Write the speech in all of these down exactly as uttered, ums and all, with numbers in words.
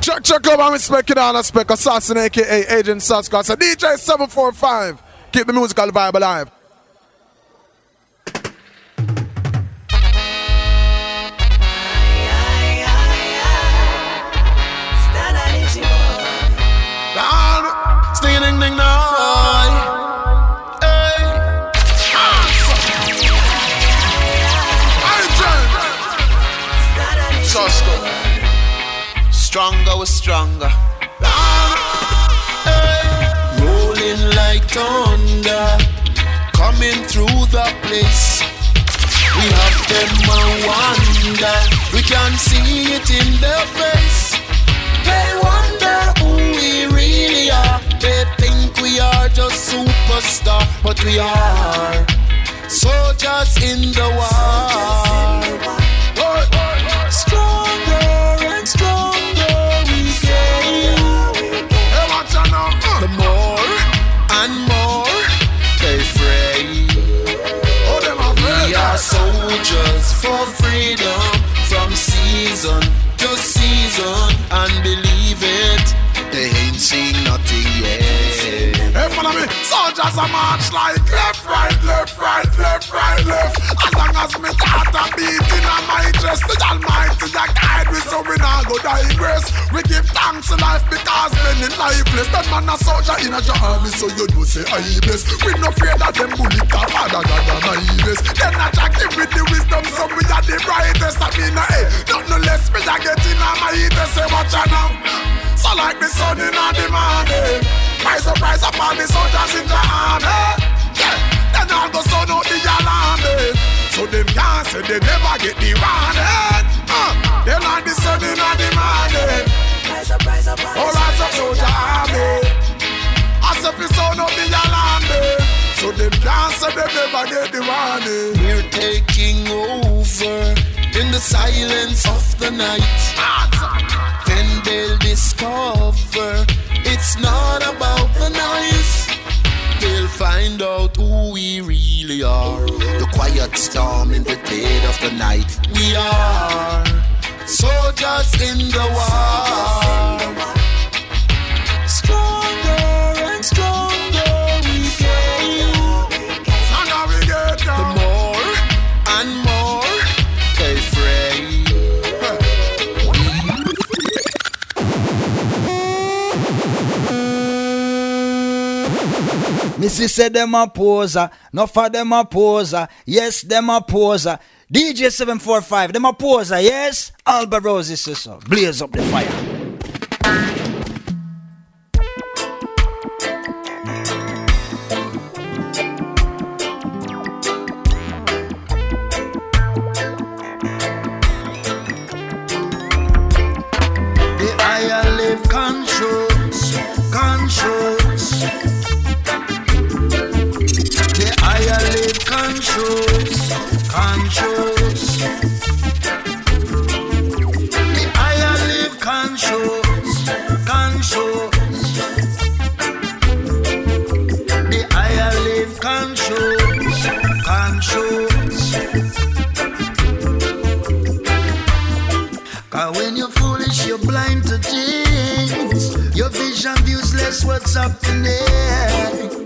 Check, check, come on, respect it on a spec assassin, aka Agent Sasco. So D J seven forty-five, keep the musical vibe alive. Stronger, we're stronger. Hey. Rolling like thunder, coming through the place. We have them a wonder, we can see it in their face. They wonder who we really are. They think we are just superstar, but we are soldiers in the war. Stronger and stronger. Soldiers for freedom, from season to season, and believe it, they ain't seen nothing yet. Hey, follow me, soldiers are march like left, right, left, right, left, right, left. As long as my heart are beating on my chest, the Almighty that guide me, so we now go digress. We give thanks to life because men in lifeless. That man a soldier in a your army, so you do say I bless. We no fear that them bullet are harder than my best. Then I jack him with the wisdom, so we are the brightest. I mean, hey, not no less, me I get in on my heaters, say watch out now. So like the sun in on the morning, rise up, rise up on the soldiers in the army. Yeah, then all go sound out the alarm. So them can't say they never get the warning. Uh, they like the sun in on the morning. All rise up, soldier army. As if it's all not the alarm. So them dance and they never get the warning. We're taking over in the silence of the night. Then they'll discover it's not about the noise. They'll find out who we really are. The quiet storm in the dead of the night. We are soldiers in the war. Stronger and stronger we get. Stronger we get. The more and more they fray. Missy said them a poser. Not for them a poser. Yes, them a poser. D J seven forty-five, them a poser, yes? Alborosie sister, blaze up the fire. The higher life controls, controls. The higher life controls, controls. The higher live controls, controls. The higher live controls, controls. Cause when you're foolish, you're blind to things. Your vision views less what's happening.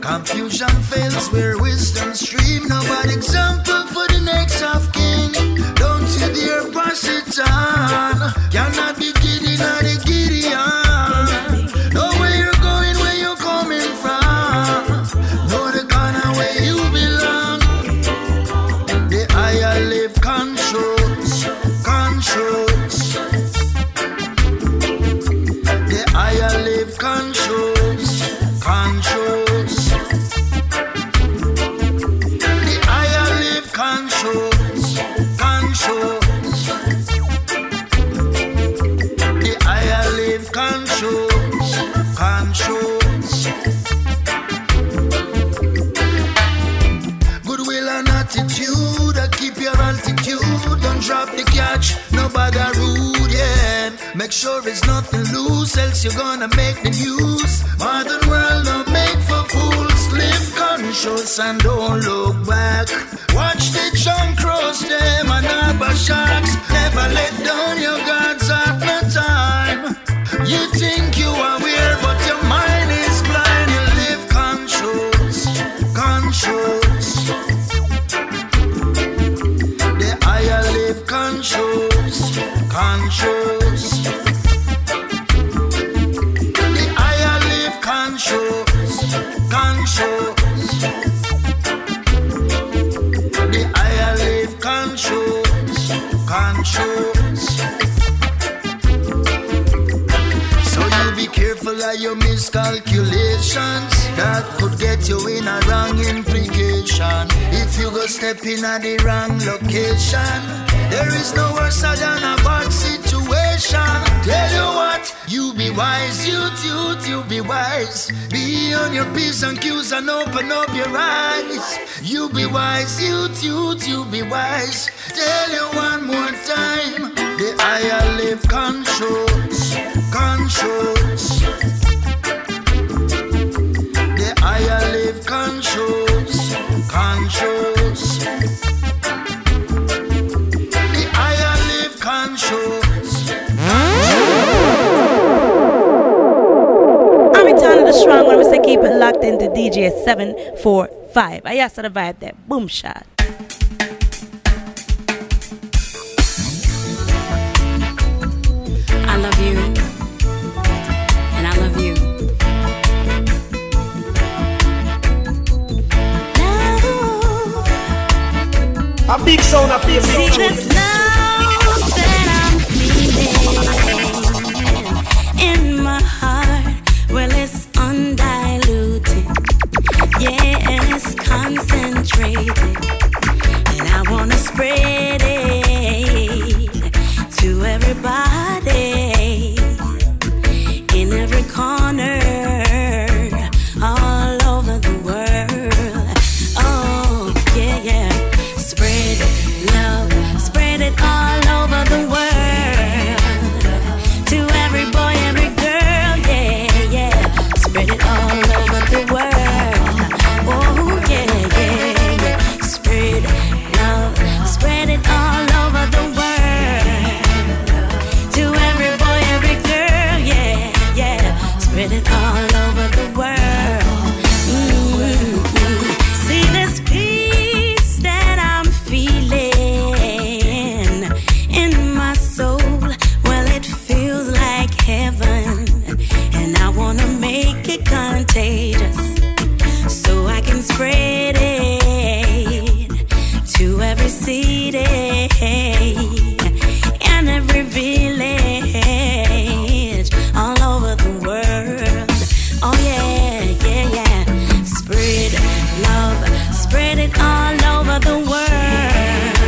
Confusion fails where wisdom streams. Now an example for the next of king. Don't you dare pass it on. Cannot be giddy, not a giddy on. Know where you're going, where you're coming from. Know the corner where you belong. The higher live controls, controls. The higher live controls, controls. Controls, controls. The higher live controls, controls. Goodwill and attitude, keep your altitude. Don't drop the catch, no bother rude, yeah. Make sure it's nothing loose, else you're gonna make the news. Modern world don't make for fools. Live conscious and don't look back. Watch the jump cross them and have a shot. So you be careful of your miscalculations that could get you in a wrong implication. If you go step in at the wrong location, there is no worse than a bad situation. Tell you what, you be wise, youth, youth, you be wise. Be on your P's and Q's and open up your eyes. You be wise, youth, youth, you be wise. Tell you one more time, the higher life controls, controls. The higher life controls, controls. The higher life controls. Strong when we say keep it locked into D J seven forty-five. I asked her to vibe that boom shot. I love you, and I love you. Love. A big sound, a big sound. See this love that I'm feeling in my heart. Well, it's undiluted, yeah, it's concentrated, and I wanna spread it to everybody, in every corner, all over the world, oh, yeah, yeah, spread it, love, spread it all over the world, to every boy, every girl, yeah. Spread it all over the world. Oh, yeah, yeah, yeah. Spread love, spread it all over the world. To every boy, every girl, yeah, yeah. Spread it all over the world. Mm-hmm. See this peace that I'm feeling in my soul. Well, it feels like heaven. And I wanna make it contagious, so I can spread it to every city and every village, all over the world. Oh yeah, yeah, yeah. Spread love, spread it all over the world.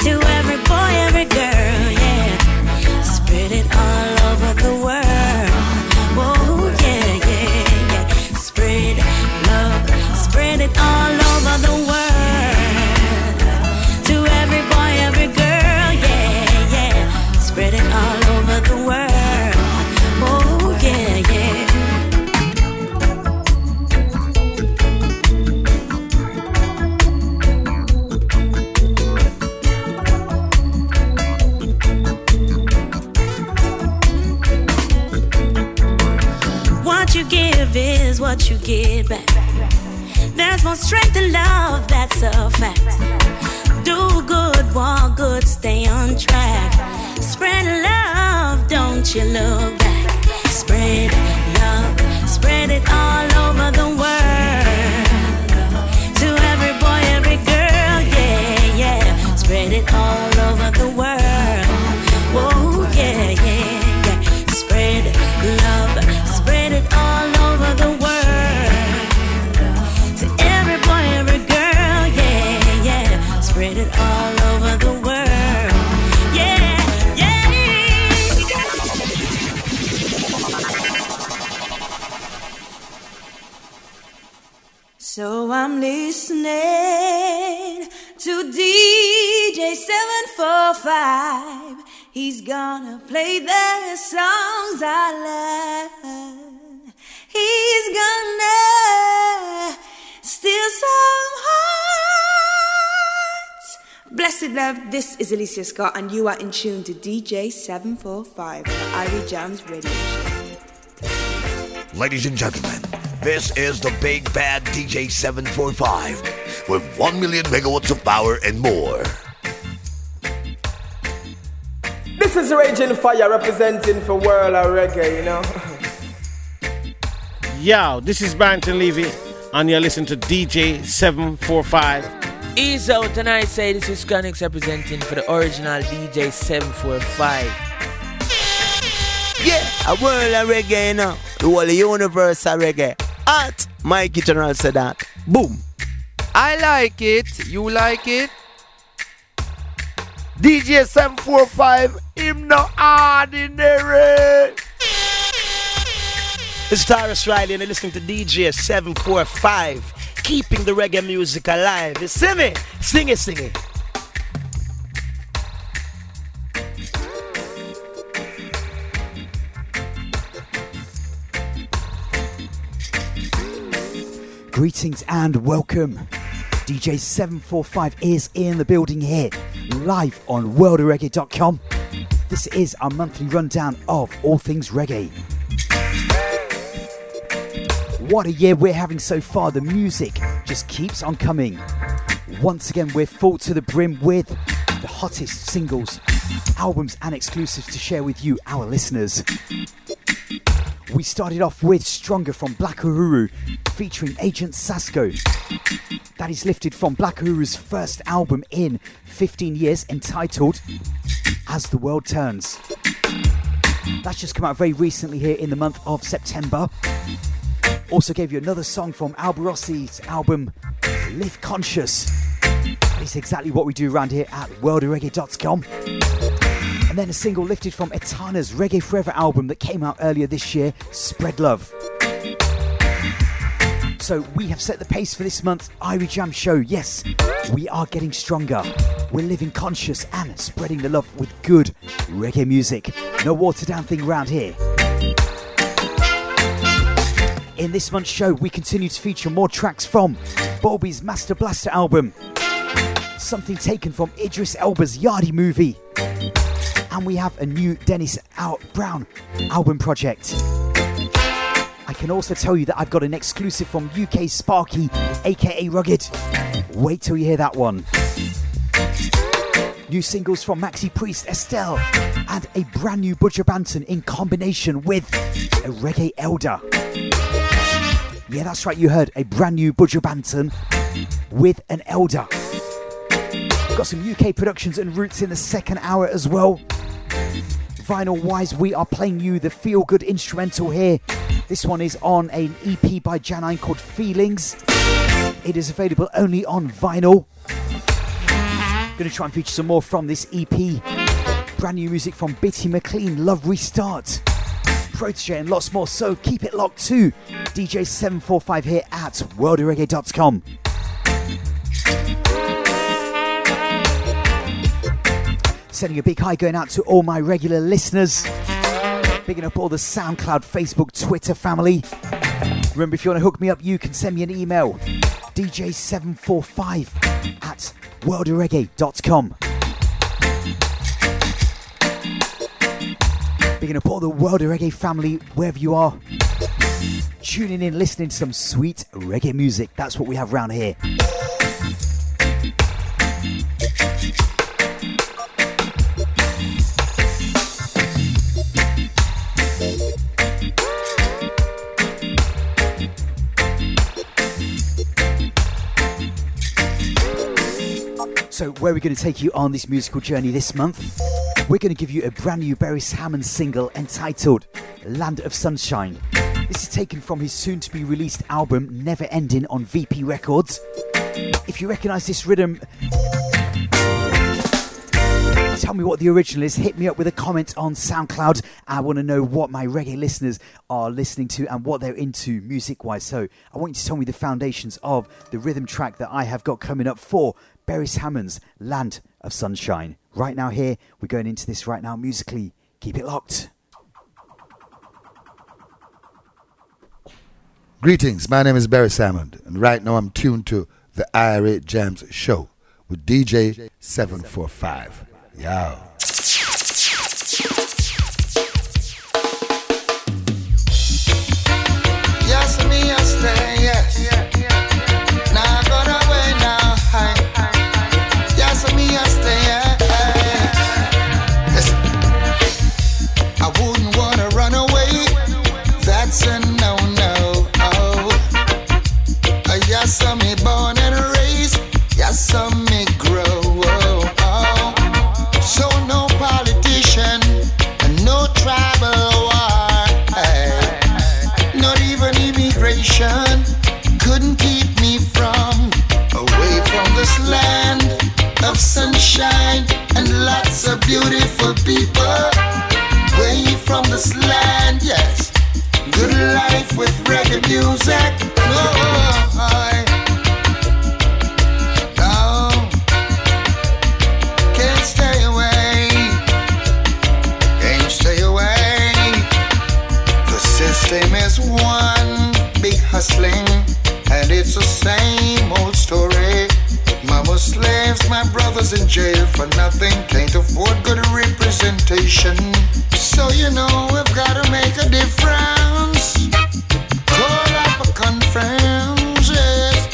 To every boy, every girl, yeah. Spread it all over the world. Spread it all over the world. To every boy, every girl, yeah, yeah. Spread it all over the world. Oh, yeah, yeah. What you give is what you get back. There's more strength in love, that's a fact. Do good, walk good, stay on track. Spread love, don't you look back. Spread love, spread it all over the world. To every boy, every girl, yeah, yeah. Spread it all over the world. Oh, yeah, yeah, yeah. Spread love, spread it all over the world. Spread it all over the world. Yeah, yeah. So I'm listening to D J seven forty-five. He's gonna play the songs I love. He's gonna steal some heart. Blessed love, this is Alicia Scott, and you are in tune to D J seven forty-five, the Irie Jamms Radio Show. Ladies and gentlemen, this is the big bad D J seven forty-five with one million megawatts of power and more. This is Raging Fire representing for World of Reggae, you know. Yo, this is Banton Levy, and you're listening to D J seven forty-five. Ease out tonight, say this is Chronixx representing for the original D J seven forty-five. Yeah, a world of reggae, you know. The whole universe of reggae. Art, Mikey General said that. Boom. I like it. You like it? D J seven forty-five, him no ordinary. It's Taurus Riley and you're listening to D J seven forty-five, keeping the reggae music alive. You see me? Sing it, sing it. Greetings and welcome. D J seven forty-five is in the building here, live on world of reggae dot com. This is our monthly rundown of all things reggae. What a year we're having so far. The music just keeps on coming. Once again, we're full to the brim with the hottest singles, albums and exclusives to share with you, our listeners. We started off with Stronger from Black Uhuru, featuring Agent Sasco. That is lifted from Black Uhuru's first album in fifteen years, entitled As the World Turns. That's just come out very recently here in the month of September. Also gave you another song from Alborosie's album, Live Conscious. That is exactly what we do around here at world of reggae dot com. And then a single lifted from Etana's Reggae Forever album that came out earlier this year, Spread Love. So we have set the pace for this month's Irie Jamms Show. Yes, we are getting stronger. We're living conscious and spreading the love with good reggae music. No watered down thing around here. In this month's show, we continue to feature more tracks from Bulby's Master Blaster album, something taken from Idris Elba's Yardie movie, and we have a new Dennis Brown album project. I can also tell you that I've got an exclusive from U K Sparky, aka Rugged. Wait till you hear that one. New singles from Maxi Priest, Estelle, and a brand new Buju Banton in combination with a reggae elder. Yeah, that's right, you heard a brand new Buju Banton with an elder. Got some U K productions and roots in the second hour as well. Vinyl-wise, we are playing you the Feel Good instrumental here. This one is on an E P by Jah nine called Feelings. It is available only on vinyl. Going to try and feature some more from this E P. Brand new music from Bitty McLean, Love Restart, Protoje and lots more, so keep it locked to D J seven forty-five here at world of reggae dot com. Sending a big hi going out to all my regular listeners. Bigging up all the SoundCloud, Facebook, Twitter family. Remember, if you want to hook me up, you can send me an email. D J seven forty-five at world of reggae dot com. Bigging up all the World of Reggae family, wherever you are. Tuning in, listening to some sweet reggae music. That's what we have around here. So where are we going to take you on this musical journey this month? We're going to give you a brand new Beres Hammond single entitled Land of Sunshine. This is taken from his soon-to-be released album Never Ending on V P Records. If you recognise this rhythm, tell me what the original is. Hit me up with a comment on SoundCloud. I want to know what my reggae listeners are listening to and what they're into music-wise. So I want you to tell me the foundations of the rhythm track that I have got coming up for Beres Hammond's Land of Sunshine. Right now here, we're going into this right now musically. Keep it locked. Greetings, my name is Beres Hammond, and right now I'm tuned to the Irie Jamms Show with D J seven forty-five. Yo. Yes, me, I stay, yes. Yeah, yeah, yeah. Now nah, gone away now. Hi. Yes, me, I stay, yeah, yeah. Listen. I wouldn't want to run away. That's a no, no. Oh. Yes, I'm born and raised. Yes, I'm people, people, way from this land, yes. Good life with reggae music. Oh, I, no, can't stay away, can't stay away. The system is one big hustling, and it's the same old story. Mama slaves, my brothers in jail for nothing. Can't afford good representation. So you know we've gotta make a difference. Call up a conference, yes.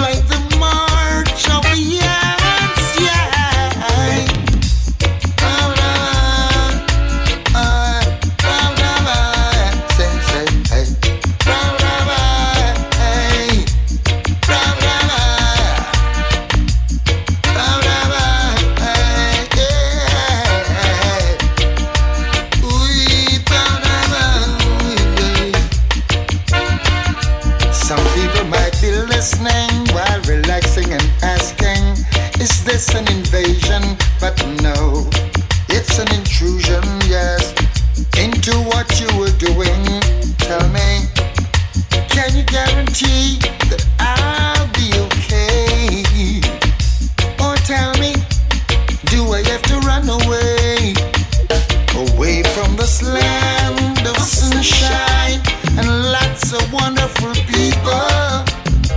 Like the march of the years, yeah. Blah, blah, blah, blah, blah, blah. Say, say, hey. Blah, blah, blah, hey. Blah, blah, blah. Blah, blah, blah, hey, yeah. Ooh, blah, blah, blah. Some people might be listening while relaxing and asking, is this an invasion? But no, it's an intrusion, yes, into what you were doing. Tell me, can you guarantee that I'll be okay? Or tell me, do I have to run away? Away from this land of sunshine and lots of wonderful people.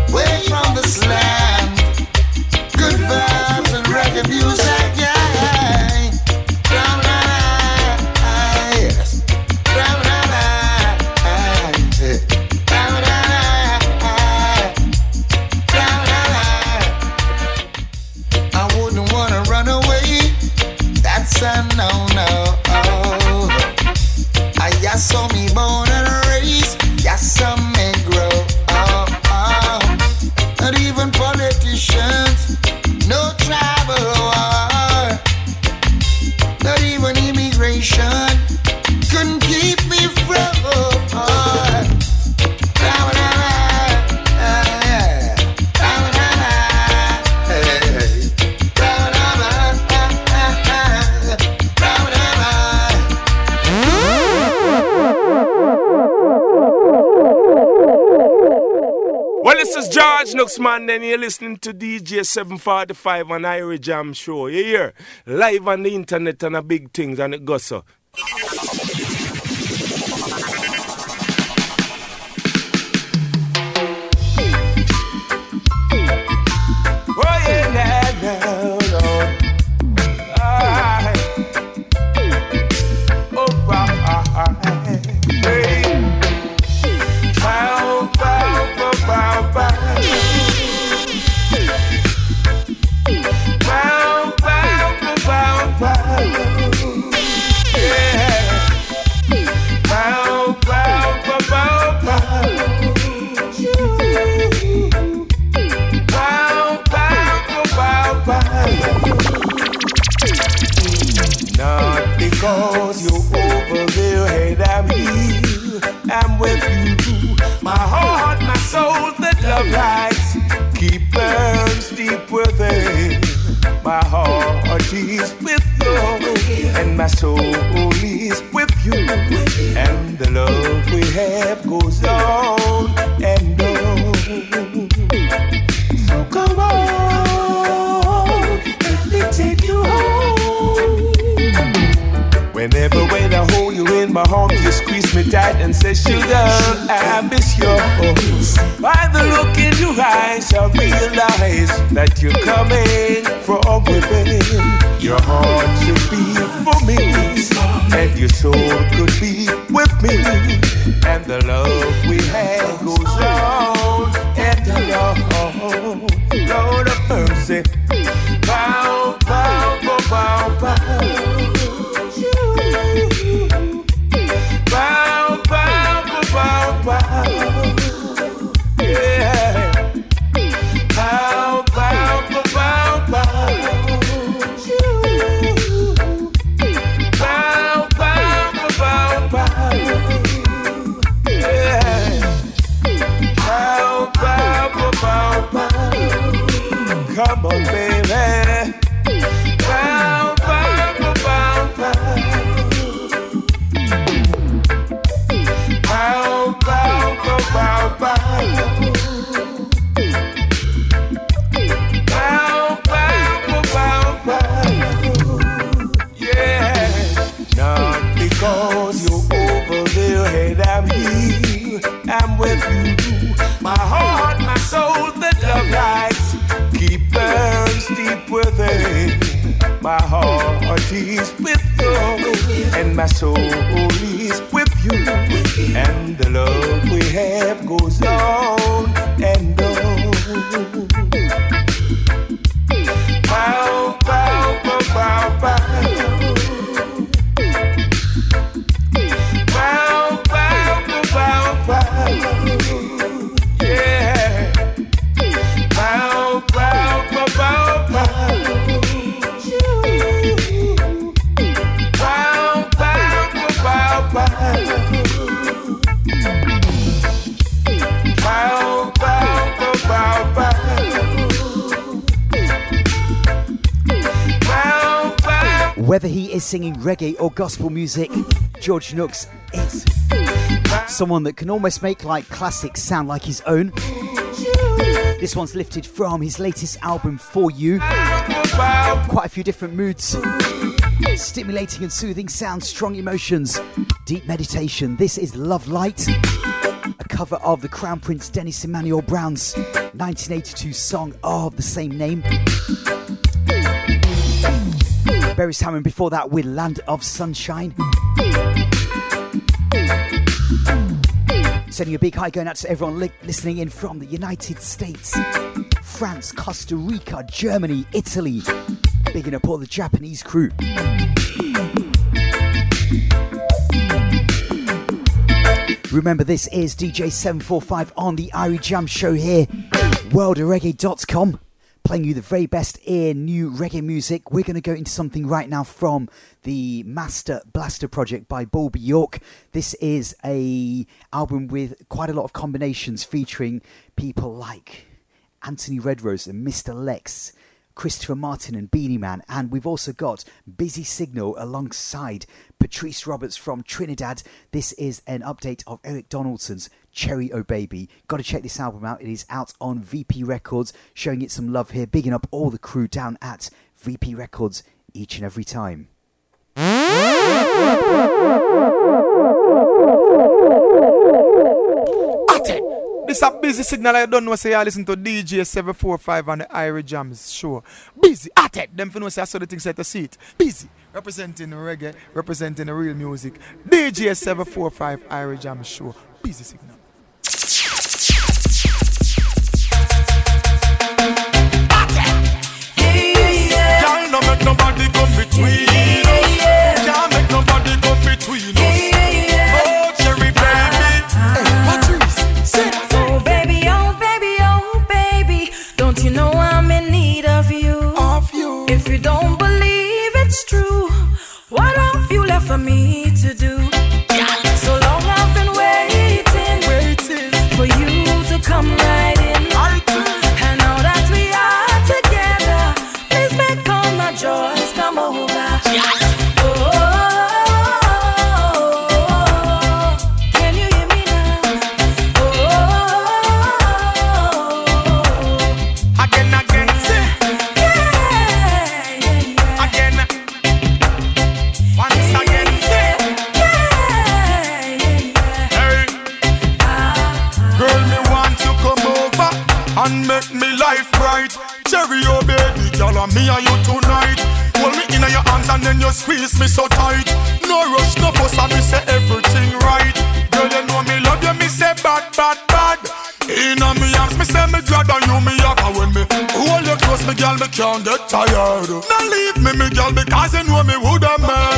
Away from this land, good vibes and reggae music, yeah. Blah, blah, blah, yes. Blah, blah, blah, eh. Blah, blah, blah, blah, blah, blah. I wouldn't wanna run away, that's a no-no. I yes, saw me born and raised, yes, I may grow. Oh, oh. Not even politicians, no tribal war, not even immigration couldn't keep me from. Blah, blah, blah, yeah. Blah, blah, blah, hey. Blah, blah, blah, blah, blah, blah. Well, this is Chronixx, man, and you're listening to D J seven forty-five on Irie Jamms Show. You hear? Live on the internet and the big things, and it goes so. Oh, yeah, nah, nah, nah. Ah, oh, ah, ah, ah, eh, eh. Bow, bow, bow, bow, bow. Bow, bow, bow, bow, bow. Yeah. Bow, bow, bow, bow, bow. Bow, bow, bow, bow. Not because you're over there, head I'm here, I'm with you. My heart, my soul, that love lights keep burns deep within. My heart is with you, and my soul is with you, and the love we have goes on and on. So come on, let me take you home. Whenever when I hold you in my arms, you squeeze me tight and say, sugar, I miss your hopes. By the look in your eyes, I realize that you're coming from within. Your heart should be for me, and your soul could be with me, and the love we have goes on and on. Lord of mercy, bow, bow, bow, bow, bow. Bow, bow, bow, bow, yeah. Bow, bow, bow, bow, bow, bow, bow, bow, yeah. Bow, bow, bow, bow, come on. My heart, my soul, the love lights keep burns deep within. My heart is with you, and my soul is with you, and the love we have goes on and on. Bow, bow, bow, bow, bow. Whether he is singing reggae or gospel music, Chronixx is someone that can almost make like classics sound like his own. This one's lifted from his latest album, For You. Quite a few different moods. Stimulating and soothing sounds, strong emotions, deep meditation. This is Love Light, a cover of the Crown Prince Dennis Emmanuel Brown's nineteen eighty-two song of the same name. Beres Hammond before that with Land of Sunshine. Sending a big hi going out to everyone li- listening in from the United States, France, Costa Rica, Germany, Italy. Bigging up all the Japanese crew. Remember, this is D J seven forty-five on the Irie Jamms Show here, world of reggae dot com. Playing you the very best in new reggae music. We're going to go into something right now from the Master Blaster project by Bulby York. This is a album with quite a lot of combinations featuring people like Anthony Redrose and Mister Lex, Christopher Martin and Beanie Man, and we've also got Busy Signal alongside Patrice Roberts from Trinidad. This is an update of Eric Donaldson's Cherry O' Baby. Got to check this album out. It is out on V P Records, showing it some love here, bigging up all the crew down at V P Records each and every time. This a busy signal. I don't know say I listen to D J seven forty-five on the Irie Jamms Show. Busy at it. Them for no say I saw the things I to see it. Busy representing reggae, representing the real music. D J seven forty-five Irie Jamms Show. Busy signal. At it. Hey, yeah. Can't no make nobody come between hey, us. Yeah. Can't make nobody come between hey, us. Hey, yeah. Oh, Cherry Baby. Uh, hey, Patrice. You know I'm in need of you. Of you. If you don't believe it's true, what have you left for me to do? Yeah. So long I've been waiting, waiting for you to come right in. And now that we are together, please make all my joys come over. Yeah. Me and you tonight. Hold me in your hands and then you squeeze me so tight. No rush, no fuss, and me say everything right. Girl, you know me love you, me say bad, bad, bad. In a me arms, me say me glad and you me up. And when me hold you close, me girl, me can't get tired. Now leave me, me girl, because you know me would have mad.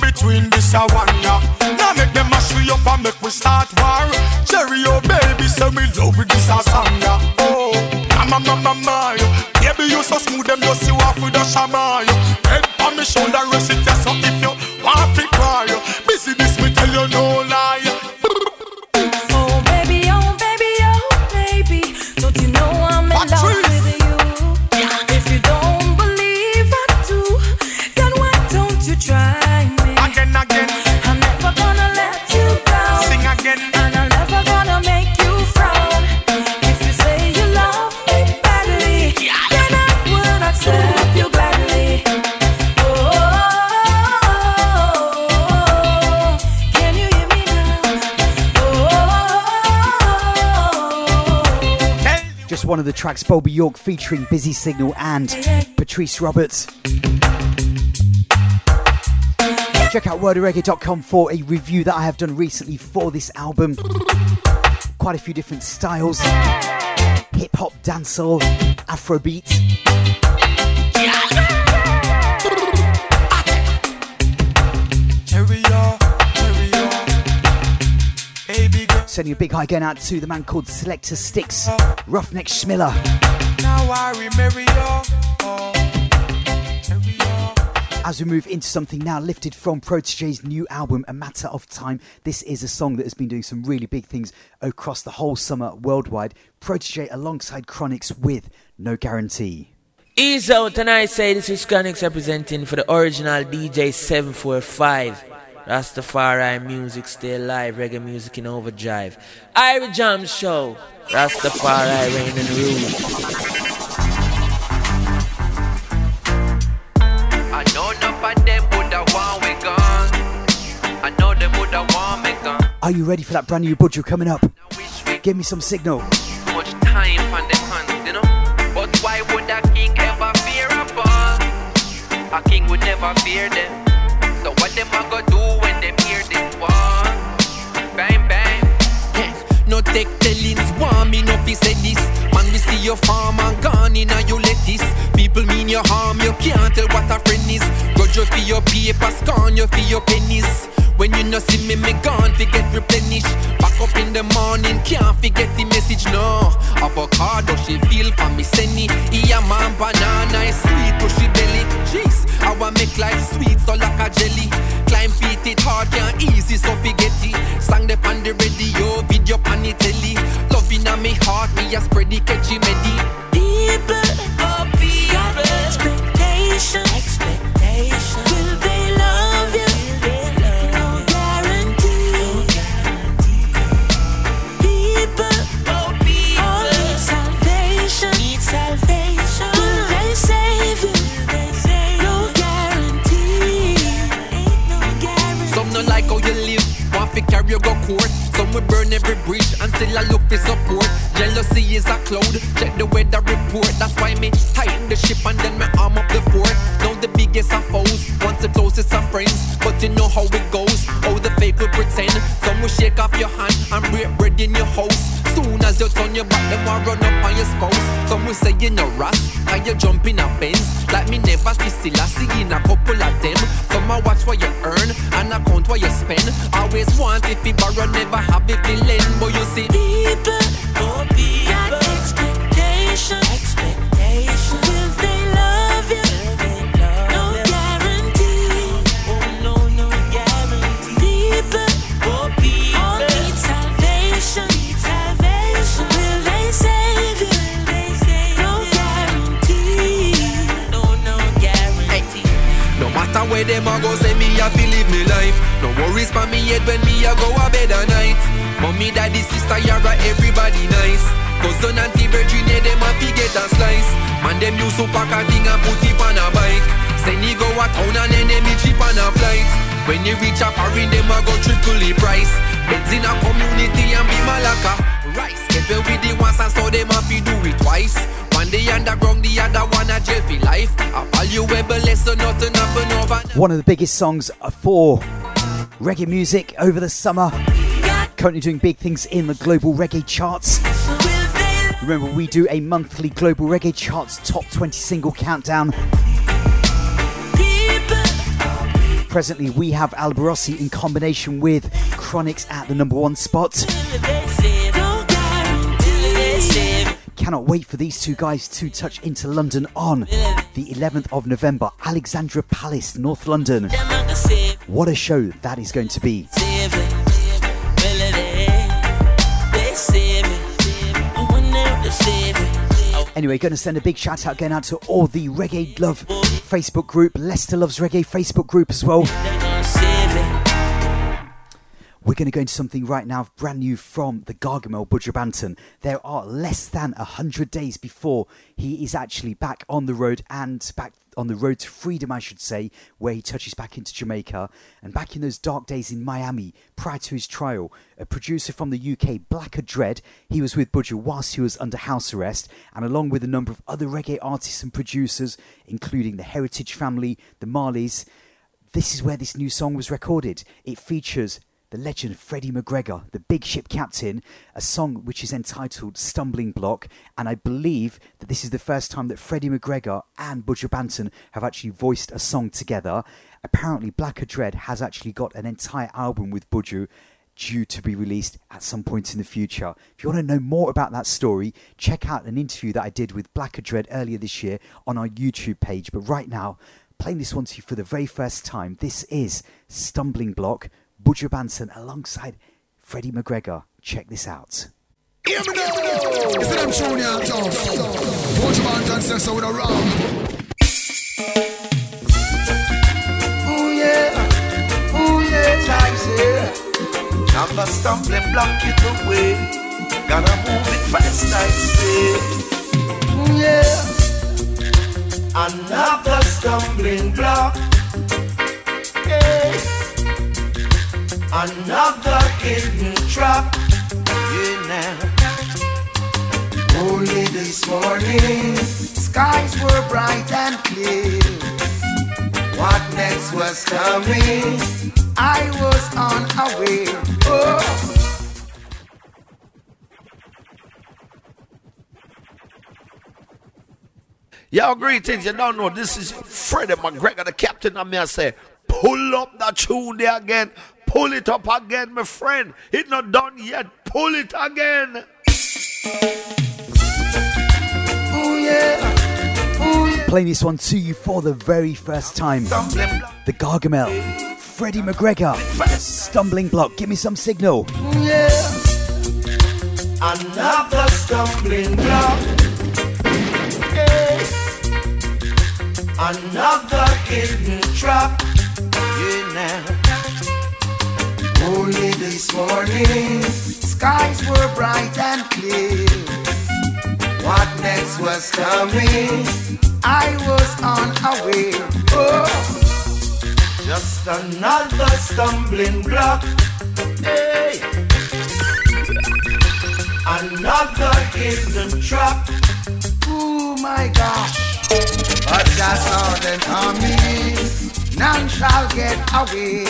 Between this and one now. Now make them mash we up and make we start war. Cherry oh baby, say me love with this a song now. Oh, ma ma ma ma. Baby you so smooth them you see off with a shaman. Head on me shoulder rest it so if you want to cry. Busy this me tell you no lie. Oh baby, oh baby, oh baby, don't you know I'm in love with you? just one of the tracks, Bulby York featuring Busy Signal and Patrice Roberts. Check out world of reggae dot com for a review that I have done recently for this album. Quite a few different styles. Hip-hop, dancehall, Afrobeat. Sending a big hi going out to the man called Selector Sticks, Roughneck Schmiller. Now I remember you. As we move into something now lifted from Protoje's new album, A Matter of Time, this is a song that has been doing some really big things across the whole summer worldwide. Protoje alongside Chronixx with No Guarantee. Ease out and I say this is Chronixx representing for the original D J seven forty-five. Rastafari music, stay live, reggae music in overdrive. Irie Jamms Show, Rastafari reign and rule. I know none of them would have want me gone. I know them would have want me gone. Are you ready for that brand new Buju coming up? Give me some signal. Much time on the hunt, you know. But why would a king ever fear a ball? A king would never fear them. So what them a go do when them hear this one? Bang, bang. Yeah, no take tellings, one me no fi say this. Man, we see your farm and gone in and you let this. People mean your harm, you can't tell what a friend is. Grudge you for your paper, scorn you for your pennies. When you no see me, me gone, fi get replenished. Back up in the morning, can't forget the message, no. Avocado, she feel for me, send me. Yeah, man, banana is sweet, pushy belly. Jeez, I want make life sweet, so like a jelly. Climb feet, it hard, can't easy, so forget it. Sang the pan the radio, video pan the telly. Love in my heart, me a spread the catchy meddy. People of people, expectation, expectation. Will they love you? Carry go court, some will burn every bridge and still I look for support. Jealousy is a cloud, check the weather report. That's why me tighten the ship and then me arm up the fort. Now the biggest of foes, once the closest of friends. But you know how it goes, all the fake will pretend. Some will shake off your hand and break bread in your house. Soon as you turn your back, them will run up on your spouse. Some will say you're no rat, and you jump in a Benz. Like me never see still, I see in a couple of them. Some will watch what you earn, and I count what you spend. Always want if you borrow, never have if you lend. But you see, people, oh people, got expectation, expectation. Will they love you? Will they love no them? Guarantee. Oh no, no guarantee. People, oh people, all need salvation. Will they save you? No guarantee. No, no guarantee. No matter where them I go, say me I feel live me life. No worries for me yet when me I go a bed at night. Mommy, daddy, sister, yara, everybody nice. Cousin, auntie, virgin, yeah, them a fi get a slice. Man, them use super car thing and put it on a bike. Send he go a town and then them cheap on a flight. When you reach a foreign, them a go triple the price. Beds in a community and be malaka. Rice, get well with the ones and so they must do it twice. One day underground, the other one a jail for life. A valuable lesson, nothing happen over. One of the biggest songs for reggae music over the summer. Currently doing big things in the global reggae charts. Remember, we do a monthly global reggae charts top twenty single countdown. Presently, we have Alborosie in combination with Chronixx at the number one spot. Cannot wait for these two guys to touch into London on the eleventh of November, Alexandra Palace, North London. What a show that is going to be. Anyway, going to send a big shout out going out to all the Reggae Love Facebook group, Leicester Loves Reggae Facebook group as well. We're going to go into something right now, brand new from the Gargamel, Buju Banton. There are less than one hundred days before he is actually back on the road and back on the road to freedom, I should say, where he touches back into Jamaica. And back in those dark days in Miami, prior to his trial, a producer from the U K, Blacka Dread, he was with Buju whilst he was under house arrest, and along with a number of other reggae artists and producers, including the Heritage Family, the Marleys. This is where this new song was recorded. It features the legend Freddie McGregor, the big ship captain, a song which is entitled Stumbling Block. And I believe that this is the first time that Freddie McGregor and Buju Banton have actually voiced a song together. Apparently, Blacka Dread has actually got an entire album with Buju due to be released at some point in the future. If you want to know more about that story, check out an interview that I did with Blacka Dread earlier this year on our YouTube page. But right now, playing this one to you for the very first time, this is Stumbling Block, Buju Banton alongside Freddie McGregor. Check this out. Here we go! Is it them showing you how tough? Buju Banton says so with a ramp. Oh yeah, oh yeah, nice yeah. I'm a stumbling block it away. Gotta move it fast, I say. Oh yeah. Another stumbling block. Hey. Another hidden trap, yeah, now. Only this morning, skies were bright and clear. What next was coming, I was unaware. Oh. Y'all greetings, you don't know, this is Freddie McGregor, the captain, and me I say, pull up that tune there again. Pull it up again, my friend. It's not done yet. Pull it again. Ooh, yeah. Ooh, yeah. Playing this one to you for the very first time. The Gargamel, Freddie McGregor, Stumbling Block. Give me some signal. Ooh, yeah. Another stumbling block. Hey. Another hidden trap. Yeah, now. Only this morning, skies were bright and clear. What next was coming, I was unaware. Oh. Just another stumbling block. Hey. Another hidden trap. Oh my gosh. But that's all an army, none shall get away.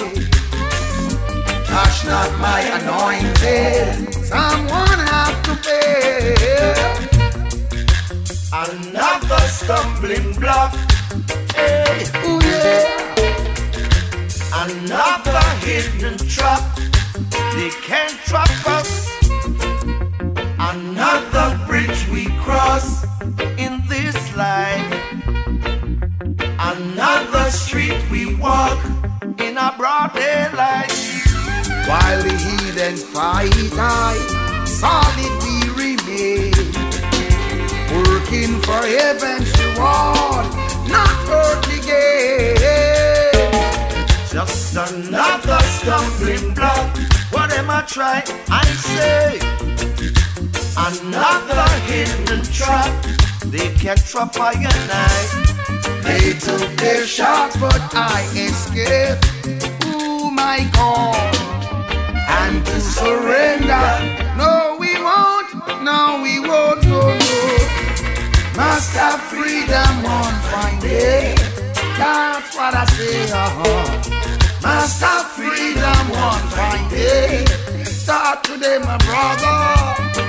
Touch not my anointed, someone have to pay. Another stumbling block, hey, ooh yeah. Another hidden trap, they can't trap us. Another bridge we cross in this life. Another street we walk in a broad daylight. While the heathen fight, I solid we remain, working for heaven's reward, not earthly gain. Just another stumbling block. What am I trying? I say another hidden trap. They can't trap I and I. They took their shots, but I escaped. Oh my God. And to surrender, no we won't, no we won't, no, no. Must have freedom on Friday, that's what I say, uh-huh. Must have freedom on Friday, start today my brother.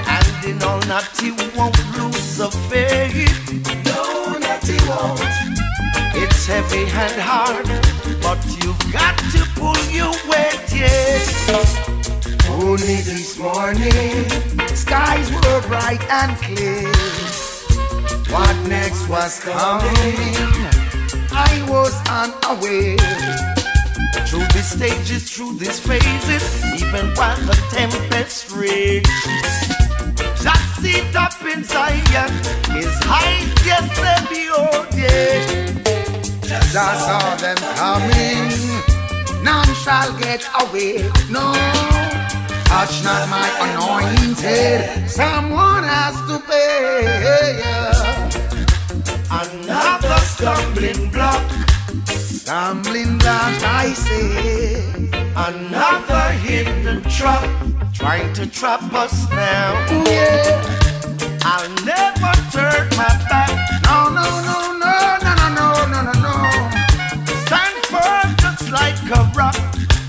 And in all that he won't lose the faith, no that he won't. It's heavy and hard, but you've got to pull your weight, yeah. Only this morning, skies were bright and clear. What next was coming, I was unaware. Through these stages, through these phases, even while the tempest raged. Just sit up in Zion, His height, yes, they behold it. Just saw them coming, none shall get away, no. Touch not my anointed, someone has to pay. Another stumbling block, stumbling block, I say. Another hidden trap, trying to trap us now. Yeah. I'll never turn my back. No, no, no, no, no, no, no, no, no. Stand firm just like a rock.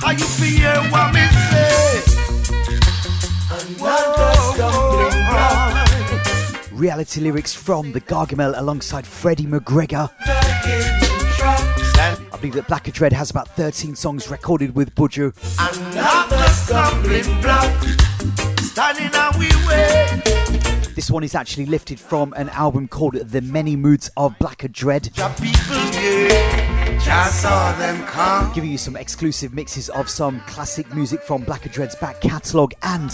Are you fear what me say? Another stumbling block. Reality lyrics from The Gargamel alongside Freddie McGregor. I believe that Blacka Dread has about thirteen songs recorded with Buju. Another stumbling block, standing on we way. This one is actually lifted from an album called The Many Moods of Blacka Dread. Just saw them come. Giving you some exclusive mixes of some classic music from Blacka Dread's back catalogue and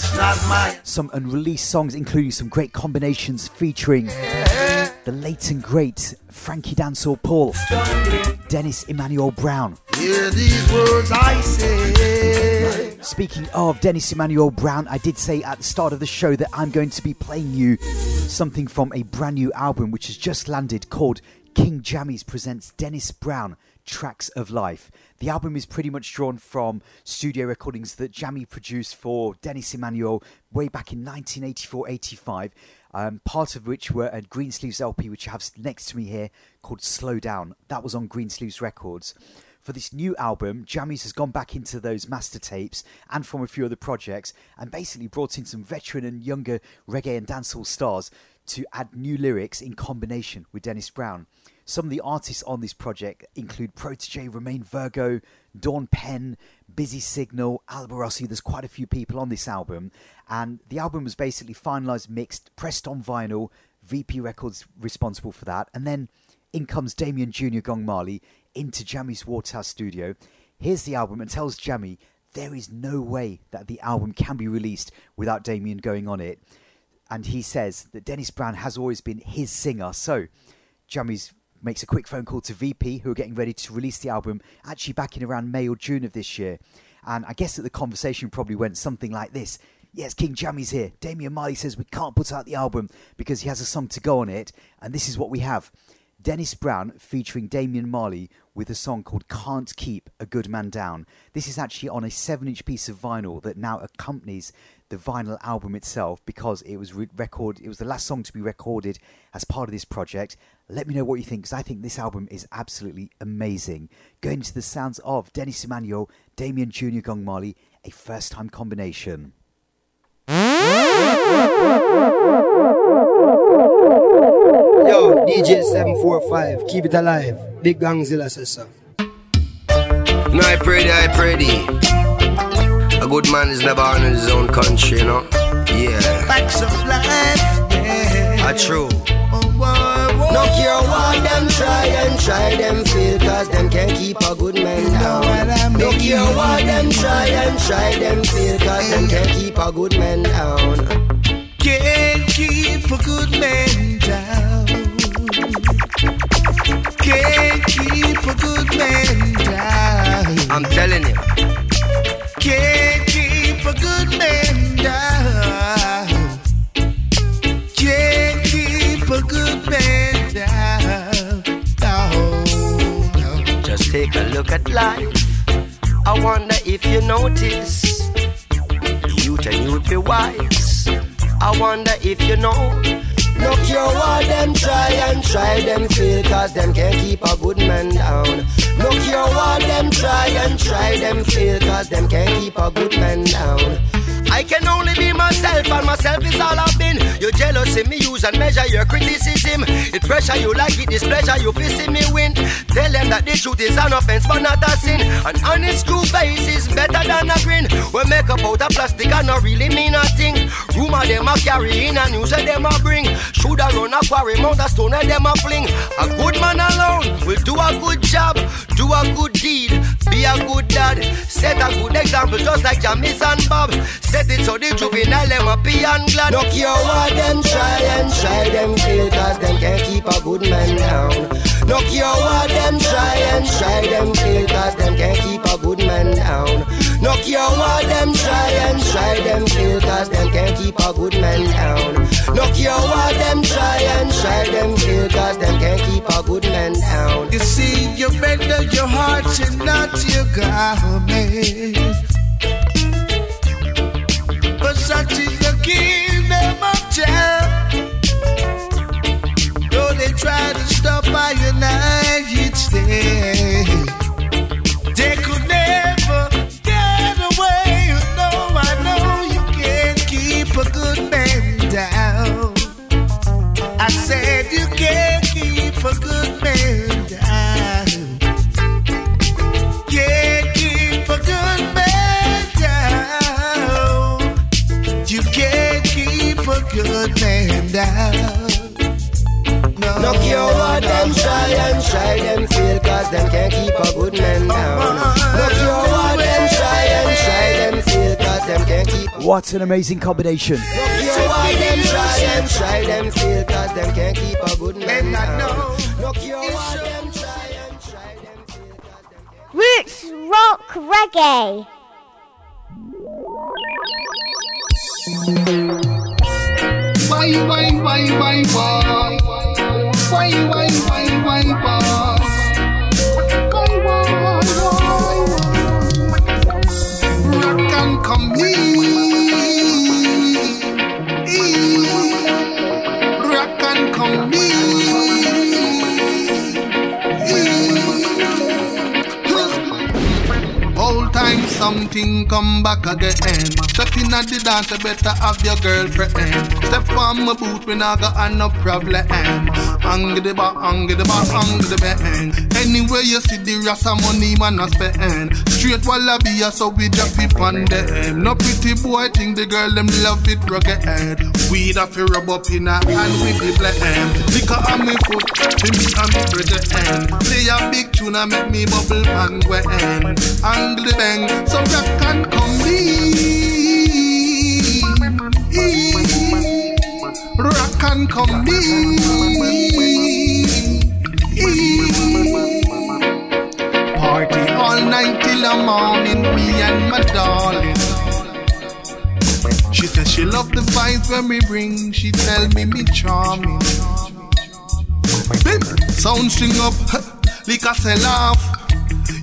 some unreleased songs, including some great combinations featuring yeah. the late and great Frankie Dancehall Paul, Stumbling. Dennis Emmanuel Brown. Hear these words I say. Speaking of Dennis Emmanuel Brown, I did say at the start of the show that I'm going to be playing you something from a brand new album which has just landed called King Jammy's Presents Dennis Brown, Tracks of Life. The album is pretty much drawn from studio recordings that Jammy produced for Dennis Emmanuel way back in nineteen eighty-four eighty-five, um, part of which were a Greensleeves L P, which I have next to me here, called Slow Down. That was on Greensleeves Records. For this new album, Jammy's has gone back into those master tapes and from a few other projects and basically brought in some veteran and younger reggae and dancehall stars to add new lyrics in combination with Dennis Brown. Some of the artists on this project include Protoje, Romaine Virgo, Dawn Penn, Busy Signal, Alborosie. There's quite a few people on this album. And the album was basically finalised, mixed, pressed on vinyl. V P Records responsible for that. And then in comes Damian Junior Gong Marley into Jammy's Waterhouse studio. Here's the album and tells Jammy there is no way that the album can be released without Damian going on it. And he says that Dennis Brown has always been his singer. So Jammy's makes a quick phone call to V P, who are getting ready to release the album actually back in around May or June of this year. And I guess that the conversation probably went something like this. Yes, King Jammy's here. Damian Marley says we can't put out the album because he has a song to go on it. And this is what we have. Dennis Brown featuring Damian Marley with a song called Can't Keep a Good Man Down. This is actually on a seven-inch piece of vinyl that now accompanies the vinyl album itself because it was re- record. It was the last song to be recorded as part of this project. Let me know what you think, because I think this album is absolutely amazing. Going to the sounds of Dennis Emmanuel, Damian Junior Gong Marley, a first-time combination. Yo, D J seven forty-five, keep it alive. Big Gangzilla says so. No, I pray thee, I pray thee. A good man is never on his own country, you know? Yeah. Facts of life, yeah. Are true. Oh, whoa, whoa. No care what them try and try them fail, cause them can't keep a good man down. No care what them try and try them fail, cause them can't keep a good man down. Can't keep a good man down. Can't keep a good man down. I'm telling you. Can't keep a good man down. Can't keep a good man down. No, no. Just take a look at life. I wonder if you notice. Youth and you'll be wise. I wonder if you know. No care what them try and try them fail, cause them can't keep a good man down. No care what them try and try them fail, cause them can't keep a good man down. I can only be myself, and myself is all I've been. Your jealousy me use and measure your criticism. It pressure you like it, displeasure you feel see me win. Tell them that the truth is an offense but not a sin. An honest true face is better than a grin. We make up out of plastic and not really mean a thing. Rumor them a carry in and news a them a bring. Should a run a quarry, mount a stone a them a fling. A good man alone will do a good job. Do a good deed, be a good dad. Set a good example just like Jamis and Bob. Set it so the juvenile them happy and glad. No care what them try and try them fail, cause them can't keep a good man down. Look your word, them try and try them fail, cause them can't keep a good man down. Knock your word, them try and try them fail, cause them can't keep a good man down. Knock your word, them try and try them fail, cause them can't keep a good man down. You see, you better your heart and not your garment. But such is the kingdom of death. Though they try to stop by your night, it's there. They could never get away. You know, I know you can't keep a good man down. I said you can't keep a good man down. Can't keep a good man down. You can't keep a good man down. No, knock your word, them try and try them fail, cause them can't keep a good man down. Knock your word, them try and try them fail, cause them can't keep. What an amazing combination. Knock your word, them try and try them fail, cause them can't keep a good man down. Knock your word, them try and try them fail, cause them can't. Roots rock reggae. Why, why, why, why, why? Why, why, why, why, why? Rock and come me, rock and come me. Old time something come back again. Step in at the dance, you better have your girlfriend. Step on my boot, we not got no problem. Hang the bar, hang the bar, hang the bang. Anyway, you see the rasa money man a spend. Straight wallaby, so we drop it on them. No pretty boy think the girl them love it rugged. We da fi rub up in her and we be blame. Liquor on me foot, fi me and me brethren. Play a big tune and make me bubble and go end. Hang the bang, so rock can come me. Rock and come me. Party all night till the morning, me and my darling. She says she love the vibes when we bring. She tell me me charming. Sound string up, liquor sell off.